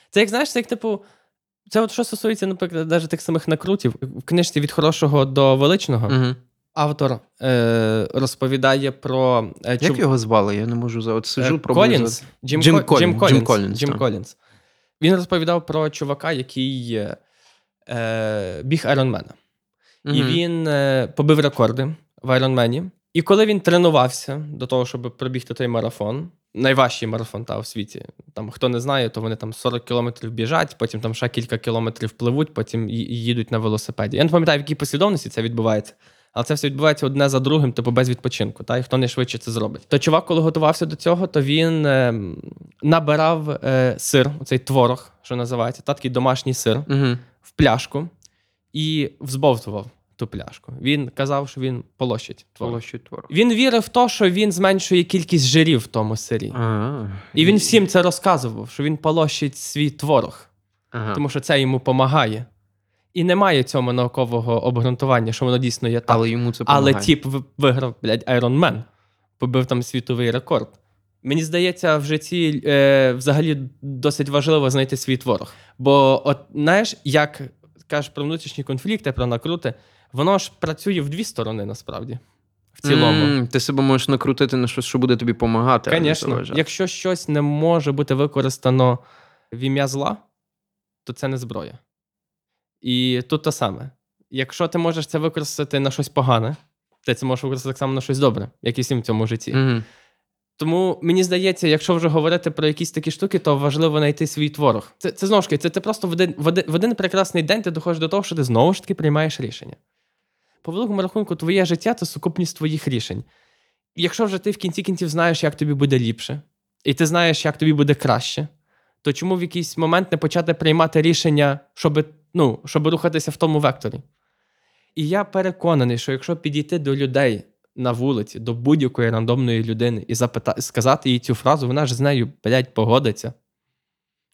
Це як, знаєш, це як, типу, це от що стосується, наприклад, навіть тих самих накрутів. В книжці «Від хорошого до величного» автор розповідає про... Як його звали? Я не можу... От сижу, Коллінз. Джим Коллінз. Він розповідав про чувака, який біг айронмена. І він побив рекорди в айронмені. І коли він тренувався до того, щоб пробігти той марафон, найважчий марафон у світі, там, хто не знає, то вони там 40 кілометрів біжать, потім там ще кілька кілометрів пливуть, потім їдуть на велосипеді. Я не пам'ятаю, в якій послідовності це відбувається, але це все відбувається одне за другим, типу без відпочинку, та? І хто найшвидше це зробить. То чувак, коли готувався до цього, то він набирав сир, оцей творог, що називається, та, такий домашній сир, в пляшку і взбовтував ту пляшку. Він казав, що він полощить творог. Він вірив в те, що він зменшує кількість жирів в тому сирі. І він всім це розказував, що він полощить свій творог, тому що це йому допомагає. І немає цьому наукового обґрунтування, що воно дійсно є так. Але йому це допомагає. Але тіп виграв, айронмен, побив там світовий рекорд. Мені здається, в житті взагалі досить важливо знайти свій творог. Бо, от, знаєш, як кажеш про внутрішні конфлікти, про накрути, воно ж працює в дві сторони, насправді, в цілому. Ти себе можеш накрутити на щось, що буде тобі допомагати. Звісно, якщо щось не може бути використано в ім'я зла, то це не зброя. І тут те саме. Якщо ти можеш це використати на щось погане, ти це можеш використати так само на щось добре, як і всім в цьому житті. Тому, мені здається, якщо вже говорити про якісь такі штуки, то важливо знайти свій творог. Це знову ж таки, ти просто в один прекрасний день ти доходиш до того, що ти знову ж таки приймаєш рішення. По великому рахунку, твоє життя – це сукупність твоїх рішень. Якщо вже ти в кінці кінців знаєш, як тобі буде ліпше, і ти знаєш, як тобі буде краще, то чому в якийсь момент не почати приймати рішення, щоб рухатися в тому векторі? І я переконаний, що якщо підійти до людей на вулиці, до будь-якої рандомної людини і сказати їй цю фразу, вона ж з нею, погодиться.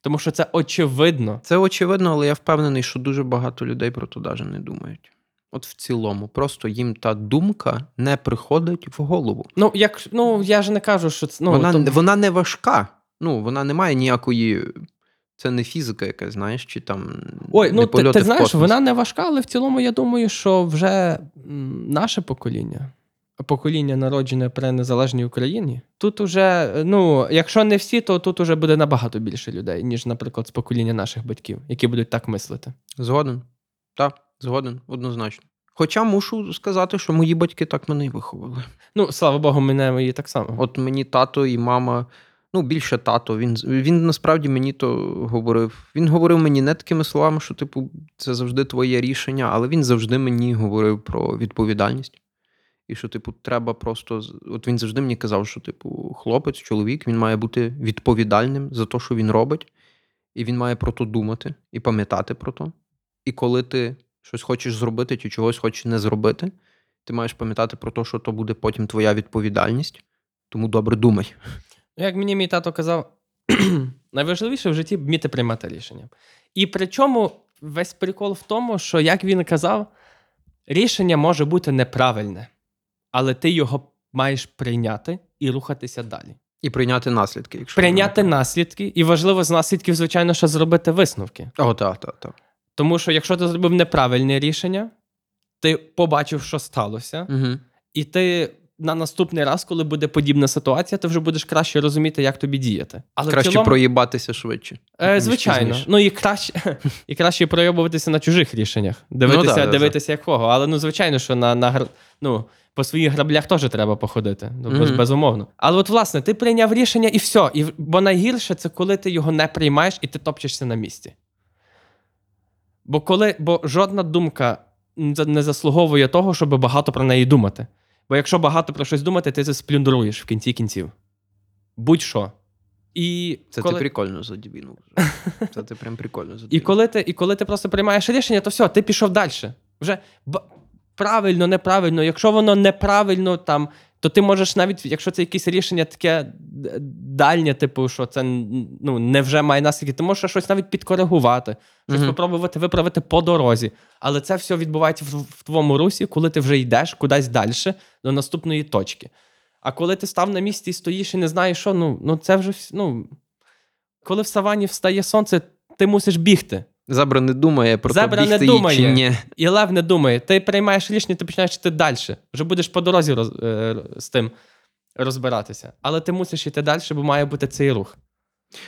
Тому що це очевидно. Це очевидно, але я впевнений, що дуже багато людей про то навіть не думають. От в цілому. Просто їм та думка не приходить в голову. Я ж не кажу, що... Вона не важка. Вона не має ніякої... Це не фізика якась, знаєш, чи там... ти знаєш, вона не важка, але в цілому я думаю, що вже наше покоління, народжене при незалежній Україні, тут уже, якщо не всі, то тут уже буде набагато більше людей, ніж, наприклад, з покоління наших батьків, які будуть так мислити. Згоден. Так, згоден, однозначно. Хоча мушу сказати, що мої батьки так мене і виховували. Слава Богу, мене мої так само. От мені тато і мама... більше тато. Він насправді мені то говорив. Він говорив мені не такими словами, що, це завжди твоє рішення, але він завжди мені говорив про відповідальність. І що, треба просто... От він завжди мені казав, що, хлопець, чоловік, він має бути відповідальним за те, що він робить. І він має про то думати і пам'ятати про то. І коли ти щось хочеш зробити чи чогось хочеш не зробити, ти маєш пам'ятати про те, що то буде потім твоя відповідальність. Тому добре думай. Як мені мій тато казав, найважливіше в житті вміти приймати рішення. І причому весь прикол в тому, що, як він казав, рішення може бути неправильне, але ти його маєш прийняти і рухатися далі. І прийняти наслідки. І важливо з наслідків, звичайно, що зробити висновки. Так. Тому що, якщо ти зробив неправильне рішення, ти побачив, що сталося, і ти... На наступний раз, коли буде подібна ситуація, ти вже будеш краще розуміти, як тобі діяти. Але краще проїбатися швидше. Звичайно. І краще проїбуватися на чужих рішеннях. Дивитися як кого. Але, звичайно, що на по своїх граблях теж треба походити. Безумовно. Але от, власне, ти прийняв рішення і все. Бо найгірше – це коли ти його не приймаєш і ти топчешся на місці. Бо жодна думка не заслуговує того, щоб багато про неї думати. Бо якщо багато про щось думати, ти це сплюндруєш в кінці кінців. Будь-що. Ти прикольно задібінув. Це ти прям прикольно задібінув. І коли ти просто приймаєш рішення, то все, ти пішов далі. Вже правильно, неправильно. Якщо воно неправильно, там, то ти можеш навіть, якщо це якесь рішення таке дальнє, типу, що це ну, не вже має наслідки, ти можеш щось навіть підкоригувати, щось попробувати виправити по дорозі. Але це все відбувається в твоєму русі, коли ти вже йдеш кудись далі, до наступної точки. А коли ти став на місці і стоїш і не знаєш, що, ну це вже, ну, коли в савані встає сонце, ти мусиш бігти. Зебра не думає про те, бігти їй чи ні. І лев не думає. Ти приймаєш рішення, ти починаєш йти далі. Вже будеш по дорозі з тим розбиратися. Але ти мусиш йти далі, бо має бути цей рух.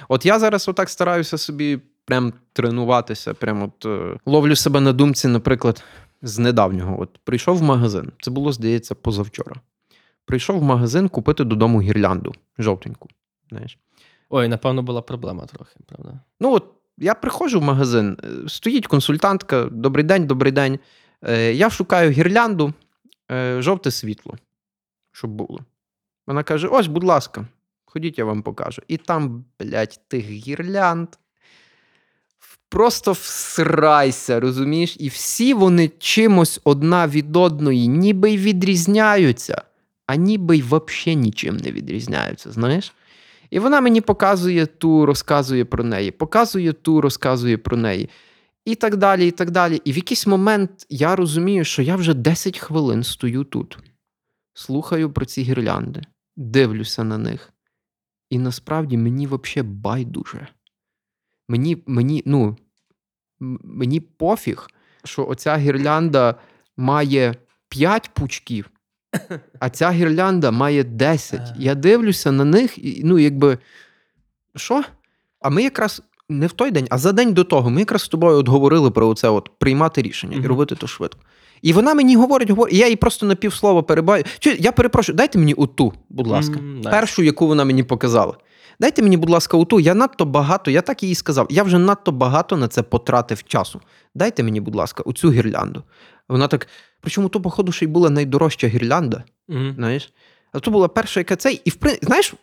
От я зараз отак стараюся собі прям тренуватися. Прям от ловлю себе на думці, наприклад, з недавнього. От прийшов в магазин. Це було, здається, позавчора. Прийшов в магазин купити додому гірлянду. Жовтеньку. Знаєш? Ой, напевно, була проблема трохи, правда? Ну, от я приходжу в магазин, стоїть консультантка, добрий день, добрий день. Я шукаю гірлянду, жовте світло, щоб було. Вона каже, ось, будь ласка, ходіть, я вам покажу. І там, блядь, тих гірлянд. Просто всрайся, розумієш? І всі вони чимось одна від одної, ніби й відрізняються, а ніби й взагалі нічим не відрізняються, знаєш? І вона мені показує ту, розказує про неї, показує ту, розказує про неї. І так далі, і так далі. І в якийсь момент я розумію, що я вже 10 хвилин стою тут, слухаю про ці гірлянди, дивлюся на них. І насправді мені взагалі байдуже. Мені пофіг, що оця гірлянда має 5 пучків, а ця гірлянда має 10. Я дивлюся на них, і, ну, якби, що? А ми якраз не в той день, а за день до того, ми якраз з тобою от говорили про це от, приймати рішення і робити то швидко. І вона мені говорить, і я їй просто на півслова перебаю. Я перепрошую, дайте мені оту, будь ласка, першу, яку вона мені показала. Дайте мені, будь ласка, оту, я надто багато, я так їй сказав, я вже надто багато на це потратив часу. Дайте мені, будь ласка, оцю гірлянду. Вона так, причому то, походу, ще й була найдорожча гірлянда, знаєш. А то була перша, яка цей, і, знаєш,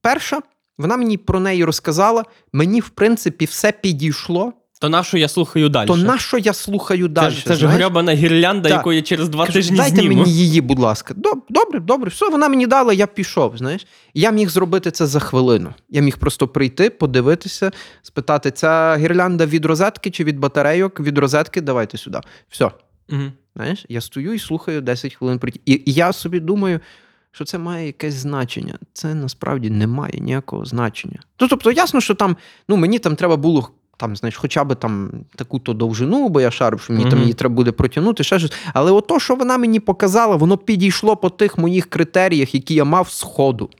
перша, вона мені про неї розказала, мені, в принципі, все підійшло. То на що я слухаю далі? Це ж грьобана гірлянда, яку я через 2 тижні зніму. Дайте мені її, будь ласка. Добре, все, вона мені дала, я пішов, знаєш. Я міг зробити це за хвилину. Я міг просто прийти, подивитися, спитати, ця гірлянда від розетки чи від батарейок? Від розетки, давайте сюди. Все. Знаєш, я стою і слухаю 10 хвилин. І я собі думаю, що це має якесь значення. Це насправді не має ніякого значення. Тобто, ясно, що там, ну, мені там треба було там, знаєш, хоча б там таку-то довжину, бо я шарив, що мені там її треба буде протягнути, ще щось. Але ото, що вона мені показала, воно підійшло по тих моїх критеріях, які я мав з ходу.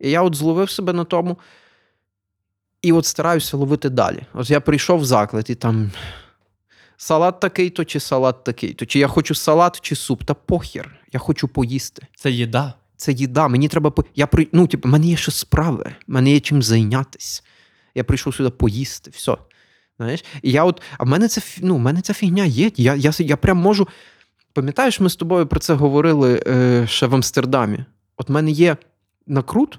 І я от зловив себе на тому і от стараюся ловити далі. От я прийшов в заклад і там салат такий-то чи салат такий-то. Чи я хочу салат чи суп? Та похер, я хочу поїсти. Це їда, мені треба в мене є ще справи, в мене є чим зайнятися. Я прийшов сюди поїсти, все. Знаєш? І я от, а в мене це, ну, в мене ця фігня є. Я прям можу. Пам'ятаєш, ми з тобою про це говорили ще в Амстердамі. От в мене є накрут,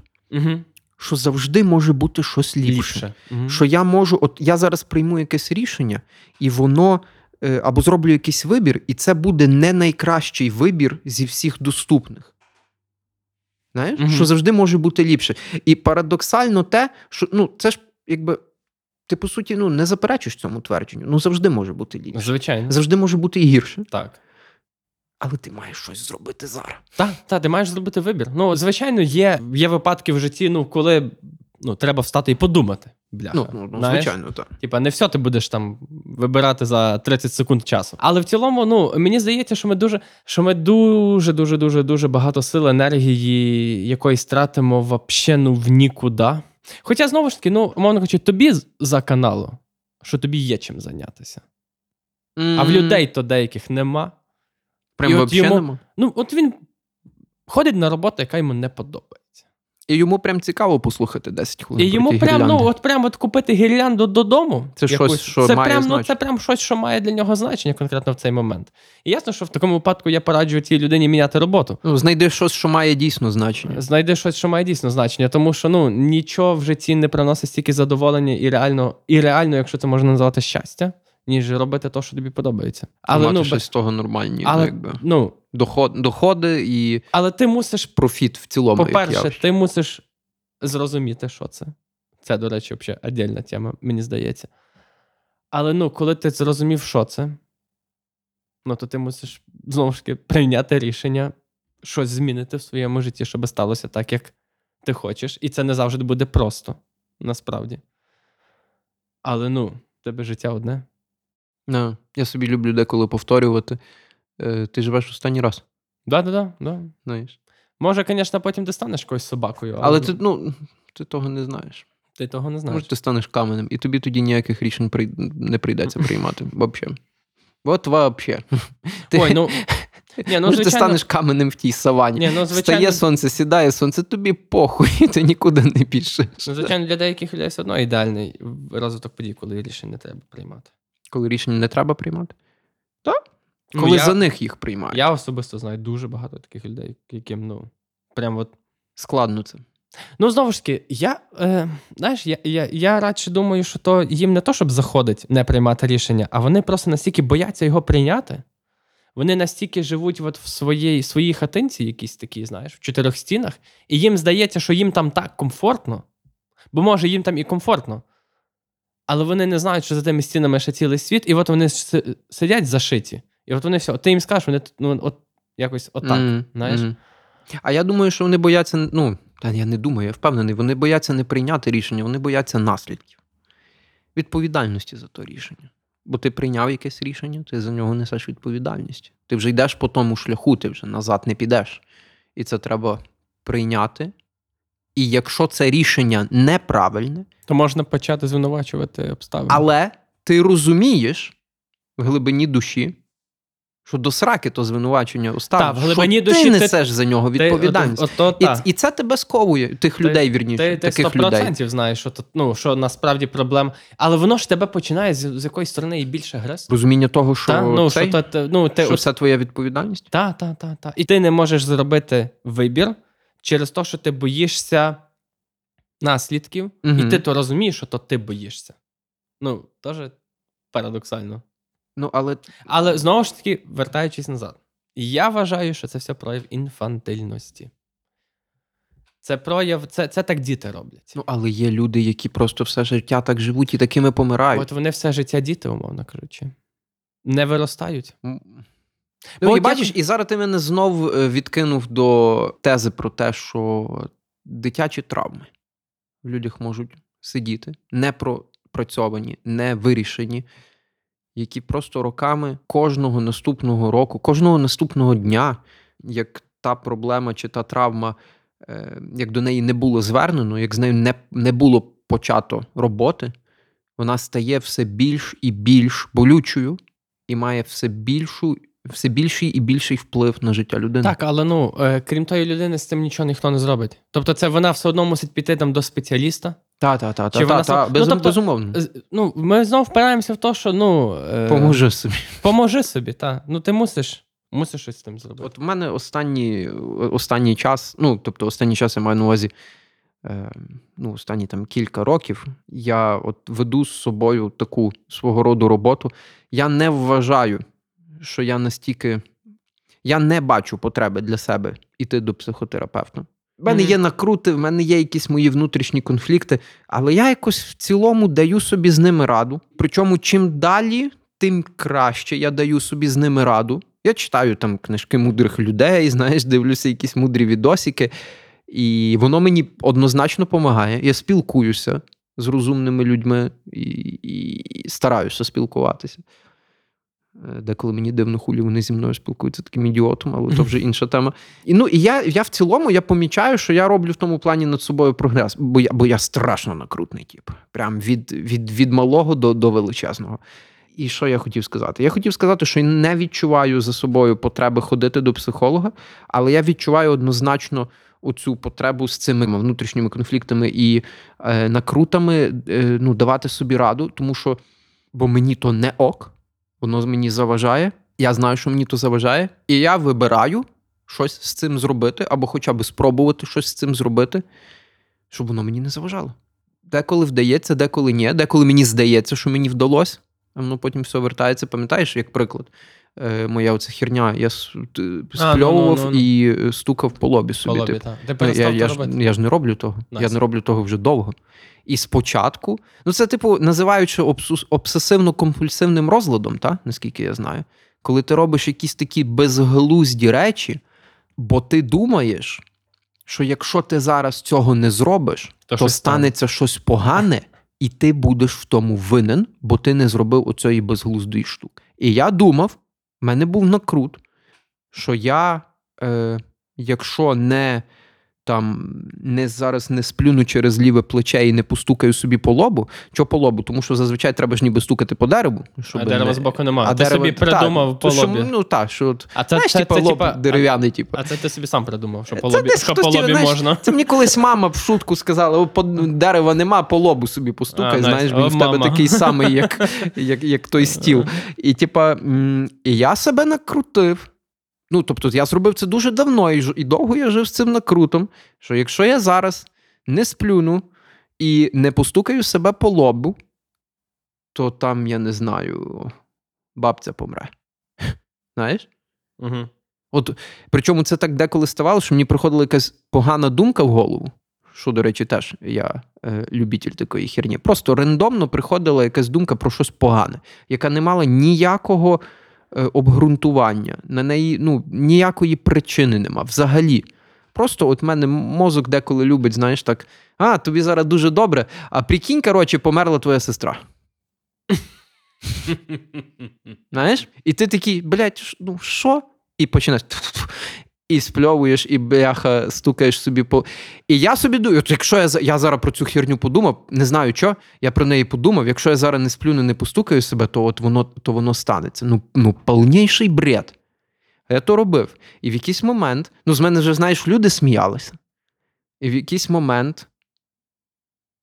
що завжди може бути щось ліпше. Що я можу, от я зараз прийму якесь рішення, і воно або зроблю якийсь вибір, і це буде не найкращий вибір зі всіх доступних. Знаєш? Що завжди може бути ліпше. І парадоксально те, що, ну, це ж якби, ти, по суті, ну, не заперечиш цьому твердженню. Ну, завжди може бути ліпше. Звичайно. Завжди може бути і гірше. Так. Але ти маєш щось зробити зараз. Так, ти маєш зробити вибір. Ну, звичайно, є випадки в житті, ну, коли, ну, треба встати і подумати. Бляха. Ну, звичайно, так. Типа, не все ти будеш там вибирати за 30 секунд часу. Але в цілому, ну, мені здається, що ми дуже багато сил, енергії якоїсь тратимо вообще, ну, в нікуди. Хоча, знову ж таки, ну, умовно кажучи, тобі за каналу, що тобі є чим зайнятися. А в людей то деяких нема. Прям взагалі нема? Ну, от він ходить на роботу, яка йому не подобається. І йому прям цікаво послухати 10 хвилин. І йому прям, ну, от купити гірлянду додому. Це якусь, щось, що це має прям, значення. Це прям щось, що має для нього значення конкретно в цей момент. І ясно, що в такому випадку я пораджую цій людині міняти роботу. Ну, знайди щось, що має дійсно значення. Тому що, ну, нічого в житті не приносить стільки задоволення і реально, якщо це можна назвати щастя, ніж робити те, що тобі подобається. Але мати щось з того нормальні, якби. Доходи і але ти мусиш профіт в цілому. По-перше, ти мусиш зрозуміти, що це. Це, до речі, взагалі окрема тема, мені здається. Але, коли ти зрозумів, що це, то ти мусиш, знову ж таки, прийняти рішення, щось змінити в своєму житті, щоб сталося так, як ти хочеш. І це не завжди буде просто, насправді. Але, тебе життя одне. No. Я собі люблю деколи повторювати. Ти живеш останній раз. Да. Може, звісно, потім ти станеш якоюсь собакою. Але ти, ти того не знаєш. Може, ти станеш каменем, і тобі тоді ніяких рішень не прийдеться приймати. Взагалі. Може, ти станеш каменем в тій савані. Стає сонце, сідає сонце, тобі похуй, ти нікуди не пішеш. Звичайно, для деяких людей все одно ідеальний розвиток подій, коли рішень не треба приймати. Коли рішення не треба приймати? Так. Коли за них їх приймають. Я особисто знаю дуже багато таких людей, яким, прям складно це. Знову ж таки, я радше думаю, що то їм не то, щоб заходить не приймати рішення, а вони просто настільки бояться його прийняти. Вони настільки живуть в своїй хатинці, якісь такі, знаєш, в чотирьох стінах, і їм здається, що їм там так комфортно, бо може їм там і комфортно, але вони не знають, що за тими стінами ще цілий світ, і вони сидять зашиті. І вони все, ти їм скажеш, вони якось отак, знаєш. А я думаю, що вони бояться, та я не думаю, я впевнений, вони бояться не прийняти рішення, вони бояться наслідків. Відповідальності за то рішення. Бо ти прийняв якесь рішення, ти за нього несеш відповідальність. Ти вже йдеш по тому шляху, ти вже назад не підеш. І це треба прийняти. І якщо це рішення неправильне... то можна почати звинувачувати обставини. Але ти розумієш в глибині душі, що до сраки то звинувачення обставин, що ти несеш за нього відповідальність. І це тебе сковує, тих людей, вірніше, таких людей. Ти 100% знаєш, що, що насправді проблема. Але воно ж тебе починає з якоїсь сторони і більше агресивно. Розуміння того, що це твоя відповідальність? Так. І ти не можеш зробити вибір через те, що ти боїшся наслідків, і ти то розумієш, що то ти боїшся. Теж парадоксально. Але знову ж таки, вертаючись назад, я вважаю, що це все прояв інфантильності. Це прояв, це так діти роблять. Але є люди, які просто все життя так живуть і такими помирають. Вони все життя діти, умовно кажучи, не виростають. Бачиш, і зараз ти мене знов відкинув до тези про те, що дитячі травми в людях можуть сидіти, не пропрацьовані, не вирішені, які просто роками кожного наступного року, кожного наступного дня, як та проблема чи та травма, як до неї не було звернено, як з нею не було почато роботи, вона стає все більш і більш болючою і має все більший і більший вплив на життя людини. Так, але крім тої людини, з цим нічого ніхто не зробить. Тобто це вона все одно мусить піти там до спеціаліста. Безумовно. Ми знову впираємося в те, що, поможи собі. Поможи собі, так. Ти мусиш щось з тим зробити. От в мене останній час, останній час я маю на увазі, останні там кілька років, я веду з собою таку свого роду роботу. Я не вважаю, що я настільки... Я не бачу потреби для себе йти до психотерапевта. В мене є накрути, в мене є якісь мої внутрішні конфлікти, але я якось в цілому даю собі з ними раду. Причому чим далі, тим краще я даю собі з ними раду. Я читаю там книжки мудрих людей, дивлюся якісь мудрі відосики, і воно мені однозначно допомагає. Я спілкуюся з розумними людьми і стараюся спілкуватися. Деколи мені дивно хулі вони зі мною спілкуються таким ідіотом, але то вже інша тема. І я в цілому, я помічаю, що я роблю в тому плані над собою прогрес, бо я страшно накрутний тип. Прям від малого до величезного. І що я хотів сказати? Я хотів сказати, що не відчуваю за собою потреби ходити до психолога, але я відчуваю однозначно оцю потребу з цими внутрішніми конфліктами і накрутами давати собі раду, тому що, бо мені то не ок, воно мені заважає, я знаю, що мені то заважає, і я вибираю щось з цим зробити, або хоча б спробувати щось з цим зробити, щоб воно мені не заважало. Деколи вдається, деколи ні, деколи мені здається, що мені вдалося, ну потім все вертається, пам'ятаєш, як приклад. Моя оця херня, я спльовував і стукав по лобі собі. Лобі, типу. Ти перестав це робити? Я ж не роблю того. Nice. Я не роблю того вже довго. І спочатку, ну це типу, називаючи обсесивно-компульсивним розладом, та? Наскільки я знаю, коли ти робиш якісь такі безглузді речі, бо ти думаєш, що якщо ти зараз цього не зробиш, то станеться щось погане, і ти будеш в тому винен, бо ти не зробив оцеї безглуздої штуки. І я думав, в мене був накрут, що я, якщо не, там, не зараз не сплюну через ліве плече і не постукаю собі по лобу, чого по лобу? Тому що зазвичай треба ж ніби стукати по дереву. Щоб а дерева не... з боку немає. А ти дерева... собі придумав по лобі. Ну так, що от, а це, знаєш, типу лоб дерев'яний. Типу. А це ти собі сам придумав, що по лобі, що по лобі можна. Це мені колись мама в шутку сказала, дерева нема, по лобу собі постукай, знаєш, бо в тебе такий самий, як той стіл. І типа, і я себе накрутив. Ну, тобто, я зробив це дуже давно, і довго я жив з цим накрутом, що якщо я зараз не сплюну і не постукаю себе по лобу, то там, я не знаю, бабця помре. Знаєш? Угу. От, причому це так деколи ставало, що мені приходила якась погана думка в голову, що, до речі, теж я любитель такої херні. Просто рандомно приходила якась думка про щось погане, яка не мала ніякого... обґрунтування, на неї, ну, ніякої причини нема, взагалі. Просто от мене мозок деколи любить, знаєш, так, а, тобі зараз дуже добре, а прикинь, коротше, померла твоя сестра. Знаєш? І ти такий, блядь, ну, що? І починаєш, і спльовуєш, і бляха, стукаєш собі по... І я собі думаю, якщо я зараз про цю херню подумав, не знаю що, я про неї подумав, якщо я зараз не сплюну, не постукаю себе, то от воно станеться. Ну, повніший бред. Я то робив. І в якийсь момент, ну, з мене вже, знаєш, люди сміялися. І в якийсь момент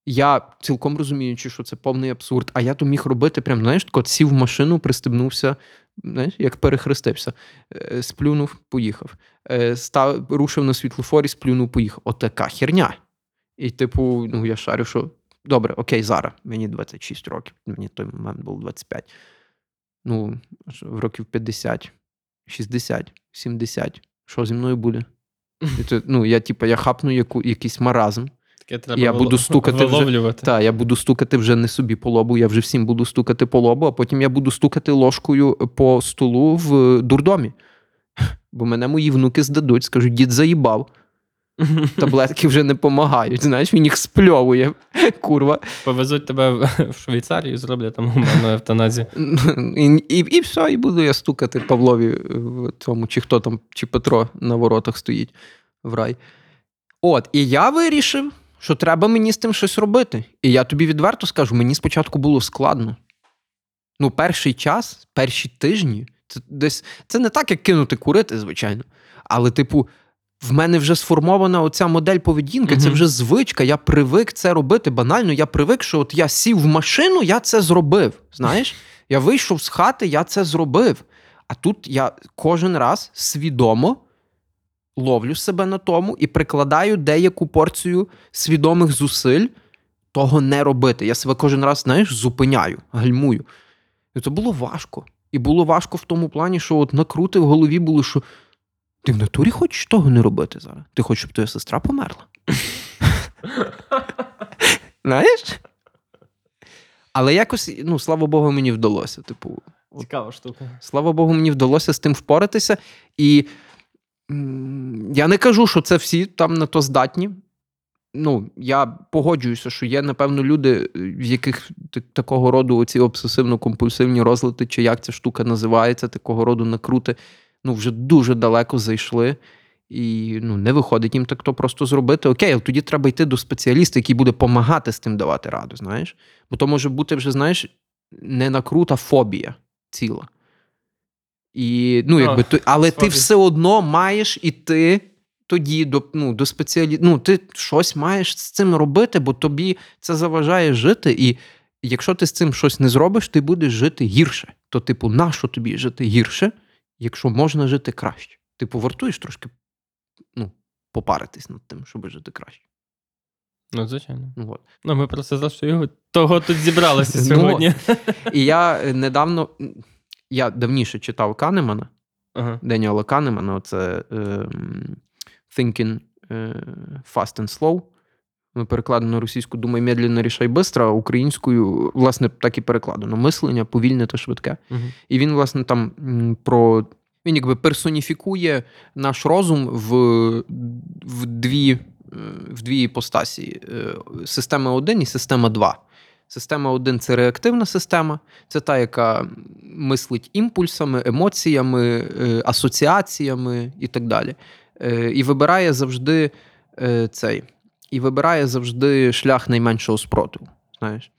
я, цілком розуміючи, що це повний абсурд, а я то міг робити прям, знаєш, так от сів в машину, пристебнувся, знаєш, як перехрестився, сплюнув, поїхав. Рушив на світлофорі, сплюнув, поїхав. Отака херня. І типу, ну я шарю, що добре, окей, зараз, мені 26 років, мені той момент було 25. Ну, років 50, 60, 70, що зі мною буде? І то, ну, я типу, я хапну якийсь маразм. Я буду стукати вже, та, я буду стукати вже не собі по лобу, я вже всім буду стукати по лобу, а потім я буду стукати ложкою по столу в дурдомі. Бо мене мої внуки здадуть, скажуть, дід заїбав. Таблетки вже не помагають, знаєш, він їх спльовує, курва. Повезуть тебе в Швейцарію, зроблять там гуманну евтаназію. І все, і буду я стукати Павлові в цьому, чи хто там, чи Петро на воротах стоїть в рай. От, і я вирішив, що треба мені з тим щось робити. І я тобі відверто скажу, мені спочатку було складно. Ну, перший час, перші тижні, це десь, це не так, як кинути курити, звичайно. Але, типу, в мене вже сформована оця модель поведінки, це вже звичка, я привик це робити. Банально, я привик, що от я сів в машину, я це зробив, знаєш? Я вийшов з хати, я це зробив. А тут я кожен раз свідомо ловлю себе на тому і прикладаю деяку порцію свідомих зусиль того не робити. Я себе кожен раз, знаєш, зупиняю, гальмую. І це було важко. І було важко в тому плані, що от накрути в голові були, що ти в натурі хочеш того не робити зараз? Ти хочеш, щоб твоя сестра померла? Знаєш? Але якось, ну, слава Богу, мені вдалося. Типу, цікава штука. Слава Богу, мені вдалося з тим впоратися. І я не кажу, що це всі там на то здатні. Ну, я погоджуюся, що є, напевно, люди, в яких такого роду оці обсесивно-компульсивні розлади, чи як ця штука називається, такого роду накрути, ну, вже дуже далеко зайшли. І, ну, не виходить їм так то просто зробити. Окей, але тоді треба йти до спеціаліста, який буде помагати з тим давати раду, знаєш. Бо то може бути вже, знаєш, не накрута фобія ціла. І, ну, якби, то, але ти все одно маєш іти тоді до, ну, до спеціаліста. Ну, ти щось маєш з цим робити, бо тобі це заважає жити. І якщо ти з цим щось не зробиш, ти будеш жити гірше. То, типу, нащо тобі жити гірше, якщо можна жити краще? Типу, вартуєш трошки, ну, попаритись над тим, щоб жити краще. Ну, звичайно. Вот. Ну, ми просто за що того тут зібралися сьогодні. І я недавно, я давніше читав Канемана, Деніела Канемана, це Thinking Fast and Slow. Перекладено російською «Думай медленно, рішай бистро», українською, власне, так і перекладено. «Мислення, повільне та швидке». Угу. І він, власне, там про... Він, якби, персоніфікує наш розум в дві іпостасі. Система 1 і система 2. Система 1 – це реактивна система. Це та, яка мислить імпульсами, емоціями, асоціаціями і так далі. І вибирає завжди цей... І вибирає завжди шлях найменшого спротиву, знаєш.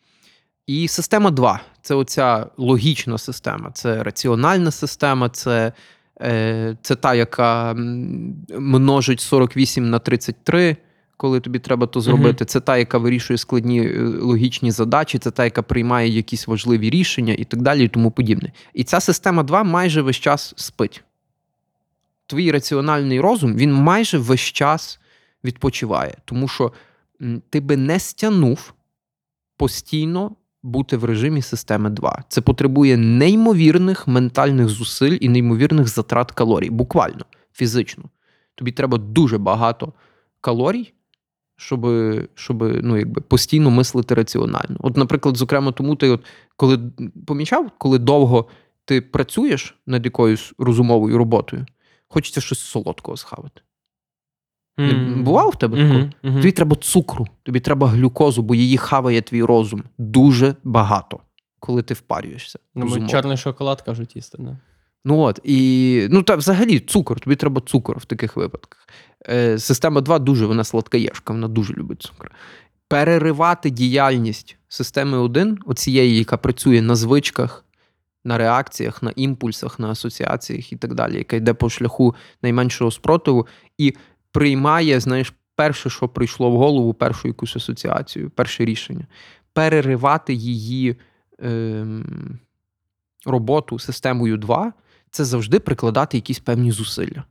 І система 2 – це оця логічна система, це раціональна система, це та, яка множить 48 на 33, коли тобі треба то зробити. Це та, яка вирішує складні логічні задачі, це та, яка приймає якісь важливі рішення і так далі, і тому подібне. І ця система 2 майже весь час спить. Твій раціональний розум, він майже весь час відпочиває, тому що ти би не стягнув постійно бути в режимі системи 2. Це потребує неймовірних ментальних зусиль і неймовірних затрат калорій. Буквально, фізично. Тобі треба дуже багато калорій, щоб постійно мислити раціонально. От, наприклад, зокрема, тому коли довго ти працюєш над якоюсь розумовою роботою, хочеться щось солодкого схавати. Бувало в тебе такого? Тобі треба цукру, тобі треба глюкозу, бо її хаває твій розум. Дуже багато, коли ти впарюєшся. Ну, чорний шоколад, кажуть, їсти, да? Ну, от. І, ну, та взагалі цукор. Тобі треба цукор в таких випадках. Система 2 дуже, вона сладкоєшка, вона дуже любить цукор. Переривати діяльність системи 1, оцієї, яка працює на звичках, на реакціях, на імпульсах, на асоціаціях і так далі, яка йде по шляху найменшого спротиву, і приймає, знаєш, перше, що прийшло в голову, першу якусь асоціацію, перше рішення. Переривати її роботу системою 2 – це завжди прикладати якісь певні зусилля.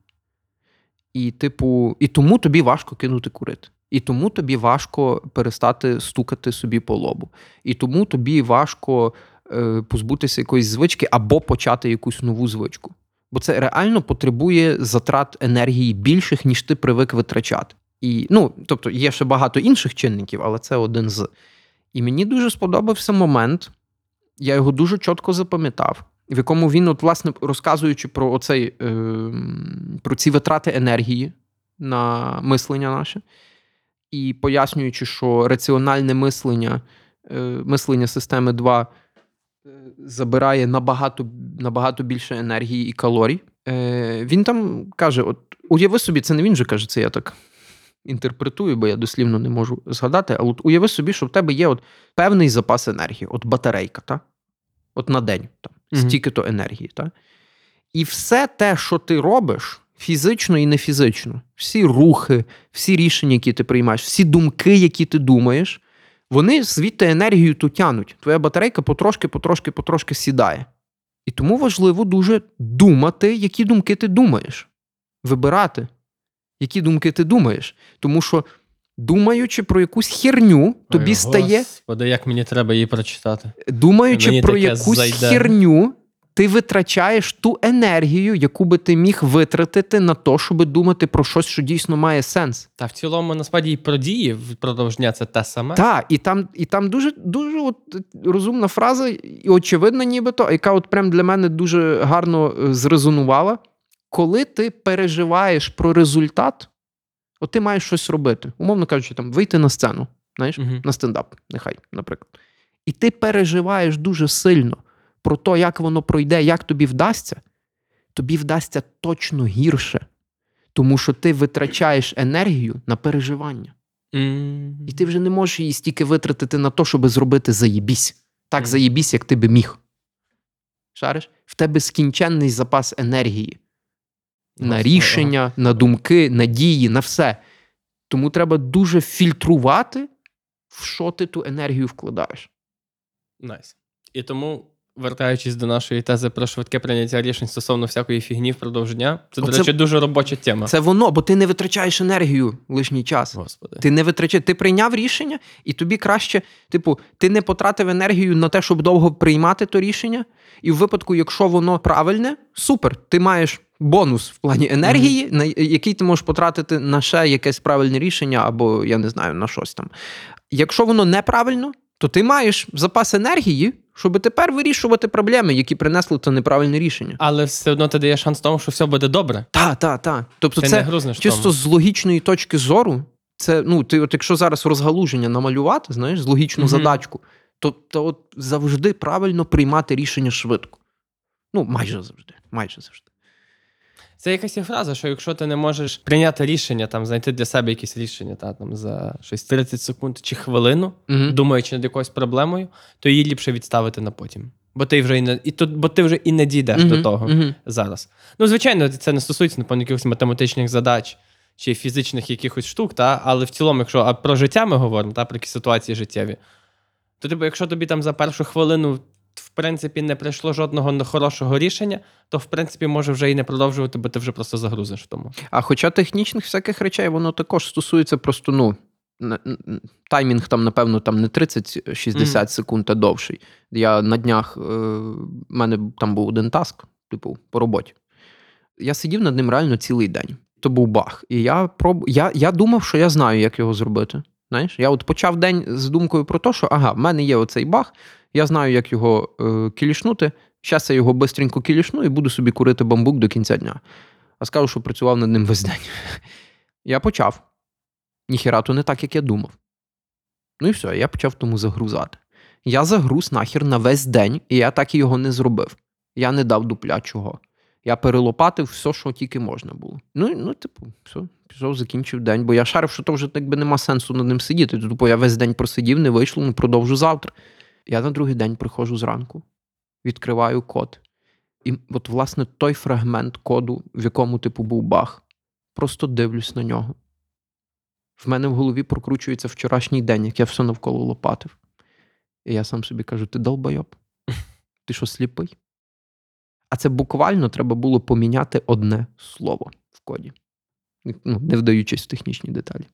І, типу, і тому тобі важко кинути курити. І тому тобі важко перестати стукати собі по лобу. І тому тобі важко позбутися якоїсь звички або почати якусь нову звичку. Бо це реально потребує затрат енергії більших, ніж ти привик витрачати. І, ну, тобто, є ще багато інших чинників, але це один з. І мені дуже сподобався момент, я його дуже чітко запам'ятав, в якому він, от, власне, розказуючи про, про ці витрати енергії на мислення наше, і пояснюючи, що раціональне мислення, мислення системи 2 – забирає набагато більше енергії і калорій. Він там каже, от уяви собі, це не він же каже, це я так інтерпретую, бо я дослівно не можу згадати, але от уяви собі, що в тебе є от певний запас енергії, от батарейка, та? От на день, стільки-то енергії. Та? І все те, що ти робиш, фізично і не фізично, всі рухи, всі рішення, які ти приймаєш, всі думки, які ти думаєш, вони звідти енергію ту тянуть. Твоя батарейка потрошки сідає. І тому важливо дуже думати, які думки ти думаєш. Вибирати, які думки ти думаєш. Тому що, думаючи про якусь херню, тобі стає... Господи, як мені треба її прочитати. Думаючи мені про якусь херню, ти витрачаєш ту енергію, яку би ти міг витратити на то, щоб думати про щось, що дійсно має сенс. Та в цілому, насправді, і про дії продовження це те саме. Так, і там дуже от розумна фраза, і очевидна нібито, яка от прям для мене дуже гарно зрезонувала. Коли ти переживаєш про результат, от ти маєш щось робити. Умовно кажучи, там, вийти на сцену, знаєш, на стендап, нехай, наприклад. І ти переживаєш дуже сильно про те, як воно пройде, як тобі вдасться точно гірше. Тому що ти витрачаєш енергію на переживання. І ти вже не можеш її стільки витратити на те, щоб зробити заєбісь. Так заєбісь, як ти би міг. Шариш? В тебе скінченний запас енергії. На рішення, на думки, на дії, на все. Тому треба дуже фільтрувати, в що ти ту енергію вкладаєш. Найс. І тому... вертаючись до нашої тези про швидке прийняття рішень стосовно всякої фігні впродовж дня, це, до речі, дуже робоча тема. Це воно, бо ти не витрачаєш енергію лишній час. Господи. Ти не витрачаєш, ти прийняв рішення, і тобі краще, типу, ти не потратив енергію на те, щоб довго приймати то рішення, і в випадку, якщо воно правильне, супер, ти маєш бонус в плані енергії, на який ти можеш потратити на ще якесь правильне рішення, або, я не знаю, на щось там. Якщо воно неправильно, то ти маєш запас енергії, щоб тепер вирішувати проблеми, які принесли то неправильне рішення. Але все одно ти даєш шанс тому, що все буде добре. Так. Тобто ти це чисто тому. З логічної точки зору, це, ну, ти от якщо зараз розгалуження намалювати, знаєш, з логічну задачку, то от завжди правильно приймати рішення швидко. Ну, майже завжди. Це якась фраза, що якщо ти не можеш прийняти рішення, там, знайти для себе якісь рішення там, за щось 30 секунд чи хвилину, думаючи над якоюсь проблемою, то її ліпше відставити на потім. Бо ти вже і не дійдеш до того зараз. Ну, звичайно, це не стосується, напевно, якихось математичних задач чи фізичних якихось штук, але в цілому, якщо про життя ми говоримо, про якісь ситуації життєві, то тобі, якщо тобі там за першу хвилину в принципі, не прийшло жодного хорошого рішення, то, в принципі, може вже і не продовжувати, бо ти вже просто загрузиш в тому. А хоча технічних всяких речей, воно також стосується просто, таймінг там, напевно, не 30-60 секунд, а довший. Я на днях, в мене там був один таск, по роботі. Я сидів над ним реально цілий день. То був бах. І я думав, що я знаю, як його зробити. Знаєш, я от почав день з думкою про те, що в мене є оцей бах, я знаю, як його кілішнути, зараз я його бистренько кілішну і буду собі курити бамбук до кінця дня. А скажу, що працював над ним весь день. Я почав. Ніхіра то не так, як я думав. Ну і все, я почав тому загрузати. Я загруз нахер на весь день, і я так і його не зробив. Я не дав дупля чого. Я перелопатив все, що тільки можна було. Все, пішов, закінчив день. Бо я шарив, що то вже так би нема сенсу над ним сидіти. Я весь день просидів, не вийшло, продовжу завтра. Я на другий день приходжу зранку, відкриваю код. І от, власне, той фрагмент коду, в якому, був бах, просто дивлюсь на нього. В мене в голові прокручується вчорашній день, як я все навколо лопатив. І я сам собі кажу, ти долбойоб? Ти що, сліпий? А це буквально треба було поміняти одне слово в коді, не вдаючись в технічні деталі.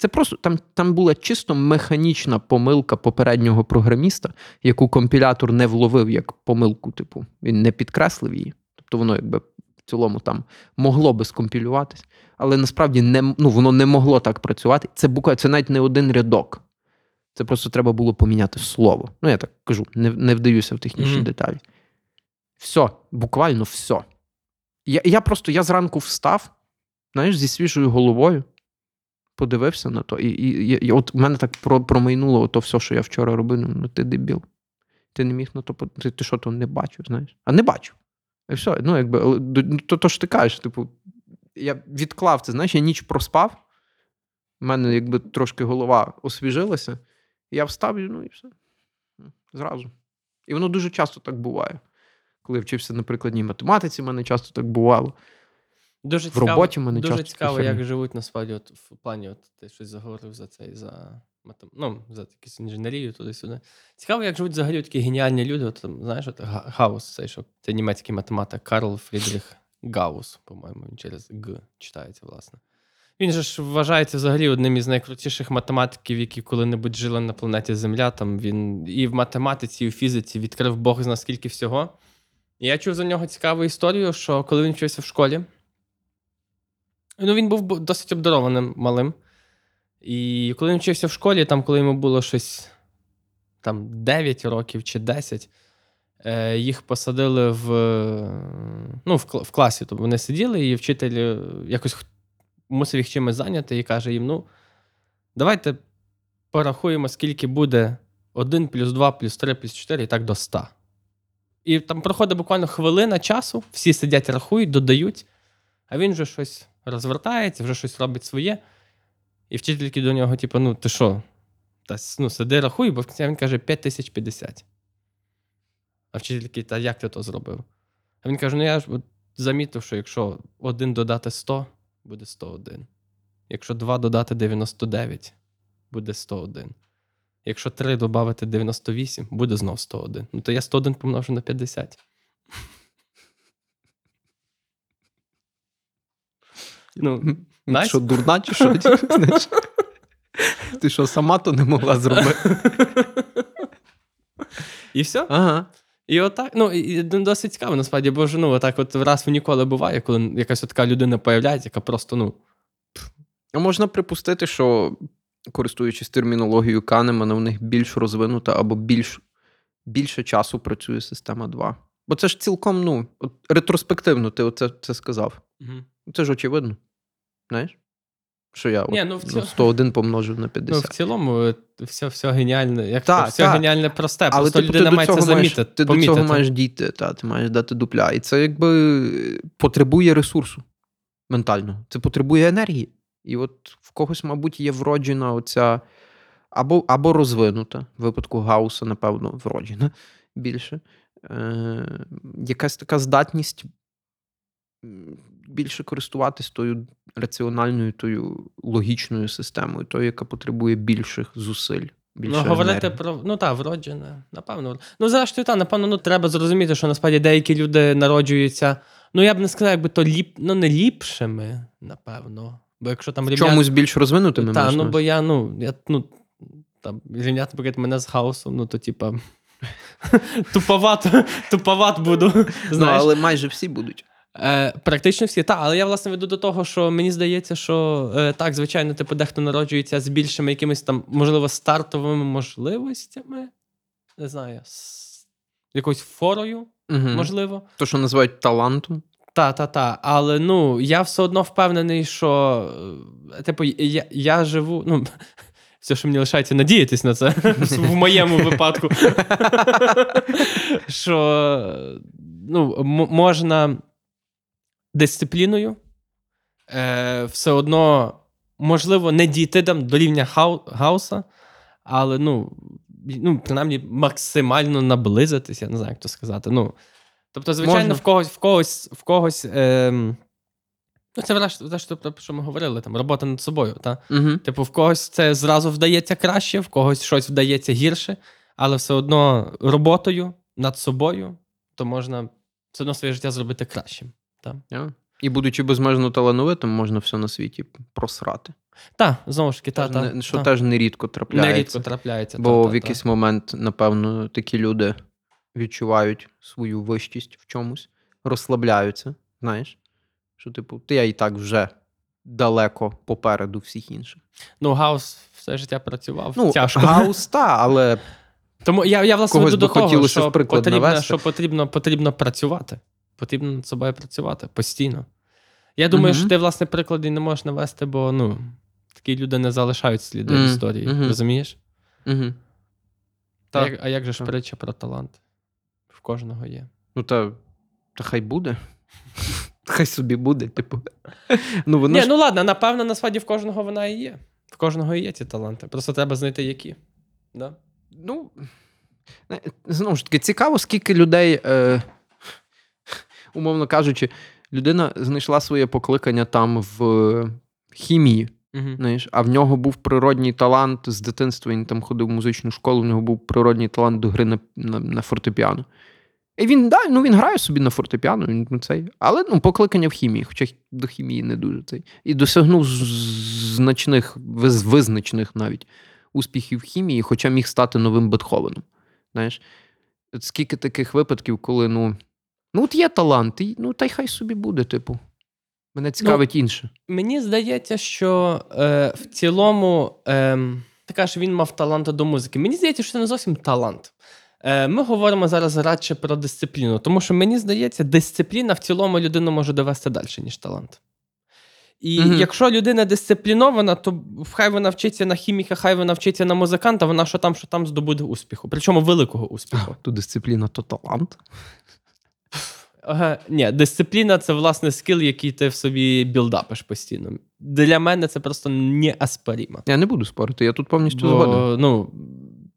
Це просто, там була чисто механічна помилка попереднього програміста, яку компілятор не вловив як помилку, він не підкреслив її. Тобто воно якби в цілому там могло би скомпілюватись, але насправді воно не могло так працювати. Це буквально, це навіть не один рядок. Це просто треба було поміняти слово. Я так кажу, не вдаюся в технічні деталі. Все, буквально все. Я зранку встав, зі свіжою головою, подивився на то, і от в мене так промайнуло то все, що я вчора робив. Ти дебіл. Ти не міг на то, ти що то не бачив, знаєш? А не бачив. І все, то ж ти кажеш, я відклав це, я ніч проспав, в мене трошки голова освіжилася, я встав, і все. Зразу. І воно дуже часто так буває. Коли вчився на прикладній математиці, в мене часто так бувало. Дуже в роботі в мене дуже часто. Дуже цікаво, як живуть насправді в плані, ти щось заговорив за це, за якусь інженерію туди-сюди. Цікаво, як живуть взагалі такі геніальні люди. Знаєш, Гаус, це німецький математик Карл Фрідріх Гаус, по-моєму, він через Г читається, власне. Він же ж вважається взагалі одним із найкрутіших математиків, які коли-небудь жили на планеті Земля. Там він і в математиці, і в фізиці відкрив Бог знає скільки всього. Я чув за нього цікаву історію, що коли він вчився в школі, він був досить обдарованим малим. І коли він вчився в школі, коли йому було щось 9 років чи 10, їх посадили в класі. Тобто вони сиділи, і вчитель якось мусив їх чимось зайняти і каже їм, давайте порахуємо, скільки буде 1 плюс 2 плюс 3 плюс 4 і так до 100. І там проходить буквально хвилина часу, всі сидять, рахують, додають, а він вже щось розвертається, вже щось робить своє. І вчительки до нього, ти що? Сиди, рахуй, бо в кінці він каже, 5050. А вчительки, як ти то зробив? А він каже, я ж замітив, що якщо 1 додати 100, буде 101. Якщо 2 додати 99, буде 101. Якщо 3 додати 98, буде знов 101. Ну, то я 101 помножу на 50. Ну, що, дурна чи що? Ти що, сама то не могла зробити? І все? Ага. І отак, ну, і досить цікаво, насправді, бо ж, ну, отак от раз в ніколи буває, коли якась така людина появляється, яка просто, ну... А можна припустити, що, користуючись термінологією Канемана, у них більш розвинута або більше часу працює система 2. Бо це ж цілком, ну, от, ретроспективно ти це сказав. Угу. Це ж очевидно, знаєш? Що я ну, 101 помножив на 50. Ну, в цілому все геніальне. Як все геніальне просте. Але просто людина має це замітити. Ти до цього маєш дійти, ти маєш дати дупля. І це якби потребує ресурсу ментального. Це потребує енергії. І от в когось, мабуть, є вроджена оця або розвинута, в випадку Гауса, напевно, вроджена більше. Якась така здатність більше користуватись тою раціональною, тою логічною системою, тою, яка потребує більших зусиль, більше енергії. Ну, говорити про... Ну, так, вроджене, напевно. Ну, зрештою, так, напевно, треба зрозуміти, що, насправді, деякі люди народжуються, ну, я б не сказав, якби то не ліпшими, напевно. Бо якщо там рівняти... Чомусь більш розвинутими? Так, ну, бо я рівняти, наприклад, мене з Гаусом, ну, то, типа, туповат буду, знаєш. Ну, але майже всі будуть. Практично всі. Так, але я, власне, веду до того, що мені здається, що так, звичайно, дехто народжується з більшими якимись там, можливо, стартовими можливостями, не знаю, з якоюсь форою, можливо. То, що називають талантом. Та. Але, ну, я все одно впевнений, що, я живу, ну, все, що мені лишається, надіятись на це, в моєму випадку. Що, ну, можна... дисципліною, все одно, можливо, не дійти там до рівня Гауса, але, ну, принаймні, максимально наблизитися, я не знаю, як то сказати. Ну, тобто, звичайно, можна. в когось ну, це врешті, про що ми говорили, там, робота над собою, та? Угу. Типу, в когось це зразу вдається краще, в когось щось вдається гірше, але все одно роботою над собою, то можна все одно своє життя зробити кращим. І будучи безмежно талановитим, можна все на світі просрати. Так, знову ж таки, що теж нерідко трапляється. Бо в якийсь момент, напевно, такі люди відчувають свою вищість в чомусь, розслабляються, знаєш, що, типу, я і так вже далеко попереду всіх інших. Ну, Гаус все життя працював тяжко. Гаус, але тому я власне веду до того, що потрібно працювати. Потрібно над собою працювати постійно. Я думаю, що ти, власне, приклади не можеш навести, бо, ну, такі люди не залишають сліди в історії. Розумієш? А як же ж притча про талант? В кожного є. Ну, та хай буде. Хай собі буде, типу. Ну, ладно, напевно, насправді в кожного вона і є. В кожного і є ці таланти. Просто треба знайти, які. Да? Ну, знову ж таки, цікаво, скільки людей... Умовно кажучи, людина знайшла своє покликання там в хімії, знаєш, а в нього був природній талант з дитинства, він там ходив в музичну школу, в нього був природній талант до гри на фортепіано. І він, він грає собі на фортепіано, але, покликання в хімії, хоча до хімії не дуже цей. І досягнув значних, визначних навіть успіхів в хімії, хоча міг стати новим Бетховеном, знаєш. От скільки таких випадків, коли, от є талант, та й хай собі буде, типу. Мене цікавить інше. Мені здається, що в цілому, ти кажеш, він мав талант до музики. Мені здається, що це не зовсім талант. Ми говоримо зараз радше про дисципліну, тому що, мені здається, дисципліна в цілому людину може довести далі, ніж талант. І якщо людина дисциплінована, то хай вона вчиться на хіміка, хай вона вчиться на музиканта, вона що там здобуде успіху. Причому великого успіху. То дисципліна, то талант. Ага. Ні, дисципліна – це, власне, скіл, який ти в собі білдапиш постійно. Для мене це просто неаспорімо. Я не буду спорити, я тут повністю згоден.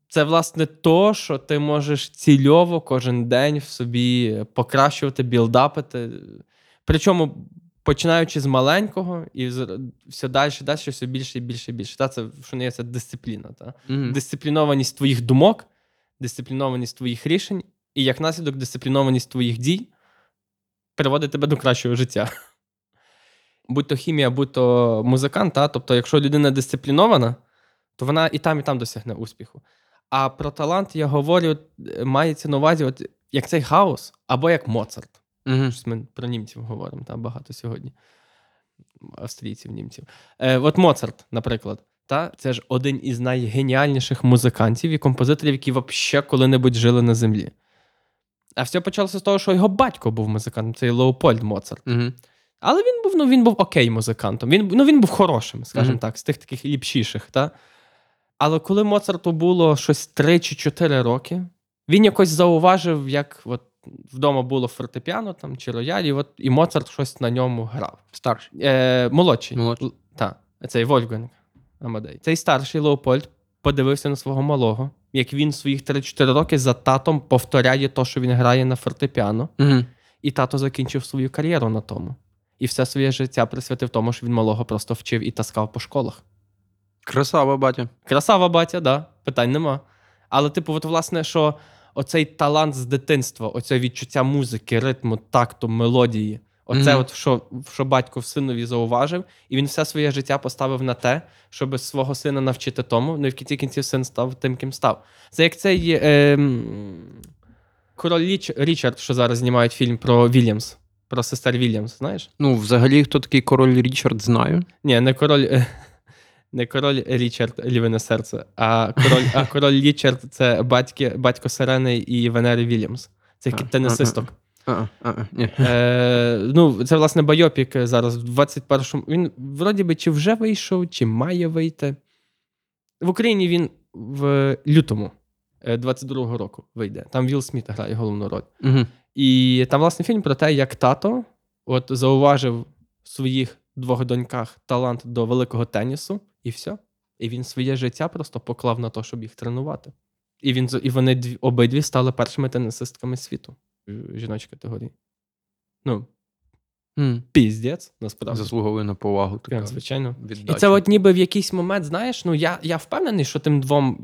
Це, власне, то, що ти можеш цільово кожен день в собі покращувати, білдапити. Причому починаючи з маленького і все далі, все більше і більше і більше. Та це що не є, це дисципліна. Та? Mm-hmm. Дисциплінованість твоїх думок, дисциплінованість твоїх рішень і як наслідок дисциплінованість твоїх дій приводить тебе до кращого життя. Будь-то хімія, будь-то музикант. Та? Тобто, якщо людина дисциплінована, то вона і там досягне успіху. А про талант, я говорю, мається на увазі, от, як цей Гаус або як Моцарт. Угу. Ми про німців говоримо, там багато сьогодні. Австрійців, німців. От Моцарт, наприклад. Та? Це ж один із найгеніальніших музикантів і композиторів, які взагалі коли-небудь жили на землі. А все почалося з того, що його батько був музикантом, цей Леопольд Моцарт. Угу. Але він був окей музикантом. Він був хорошим, скажімо так, з тих таких ліпшіших. Та? Але коли Моцарту було щось 3 чи 4 роки, він якось зауважив, як от вдома було фортепіано там, чи рояль, і Моцарт щось на ньому грав. Старший. Молодший. Так, цей Вольфган Амадей. Цей старший Леопольд подивився на свого малого, як він своїх 3-4 роки за татом повторяє те, що він грає на фортепіано. Угу. І тато закінчив свою кар'єру на тому. І все своє життя присвятив тому, що він малого просто вчив і таскав по школах. Красава батя. Красава батя, так. Да. Питань нема. Але, от, власне, що оцей талант з дитинства, оце відчуття музики, ритму, такту, мелодії, оце, от, що батько в синові зауважив, і він все своє життя поставив на те, щоб свого сина навчити тому, і в кінці кінців син став тим, ким став. Це як цей Король Річард, що зараз знімають фільм про Вільямс. Про сестер Вільямс, знаєш? Ну, взагалі, хто такий Король Річард, знаю. Ні, не король Річард, лівине серце, а король Річард – це батько Сирени і Венери Вільямс. Це тенесисток. Це, власне, байопік зараз в 21-му. Він, вроді би, чи вже вийшов, чи має вийти. В Україні він в лютому 22-го року вийде. Там Віл Сміт грає головну роль. Угу. І там, власне, фільм про те, як тато от зауважив в своїх 2 доньках талант до великого тенісу, і все. І він своє життя просто поклав на те, щоб їх тренувати. І вони обидві стали першими тенісистками світу в жіночій категорії. Піздець, насправді. Заслуговує на повагу. Так, звичайно. Віддачу. І це от ніби в якийсь момент, знаєш, я впевнений, що тим 2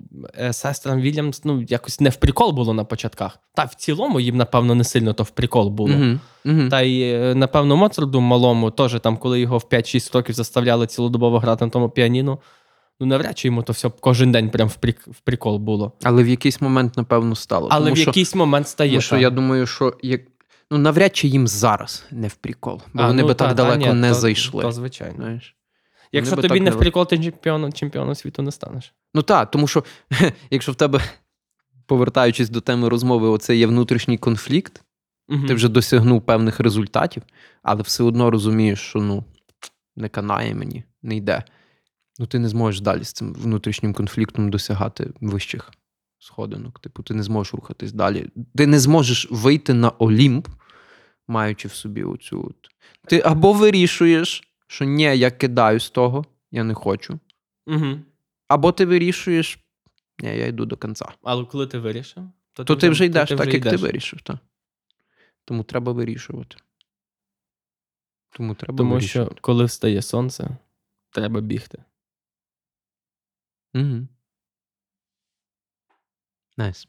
сестрам Вільямс, якось не в прикол було на початках. Та в цілому їм, напевно, не сильно то в прикол було. Mm-hmm. Mm-hmm. Та й, напевно, Моцарту малому теж, там, коли його в 5-6 років заставляли цілодобово грати на тому піаніно, навряд чи йому то все кожен день прям в прикол було. Але в якийсь момент, напевно, стало. Але в якийсь момент стає. Тому що я думаю, що... навряд чи їм зараз не в прикол, бо вони би так далеко не зайшли. То, звичайно. Знаєш? Якщо тобі не в прикол, ти чемпіоном світу не станеш. Тому що, якщо в тебе, повертаючись до теми розмови, оце є внутрішній конфлікт, ти вже досягнув певних результатів, але все одно розумієш, що не канає мені, не йде. Ти не зможеш далі з цим внутрішнім конфліктом досягати вищих сходинок. Ти не зможеш рухатись далі. Ти не зможеш вийти на Олімп, маючи в собі оцю... Ти або вирішуєш, що ні, я кидаю з того, я не хочу. Угу. Або ти вирішуєш, ні, я йду до кінця. Але коли ти вирішив, то ти вже йдеш так, як ти вирішив. Та. Тому треба вирішувати. Тому що коли встає сонце, треба бігти. Угу. Nice.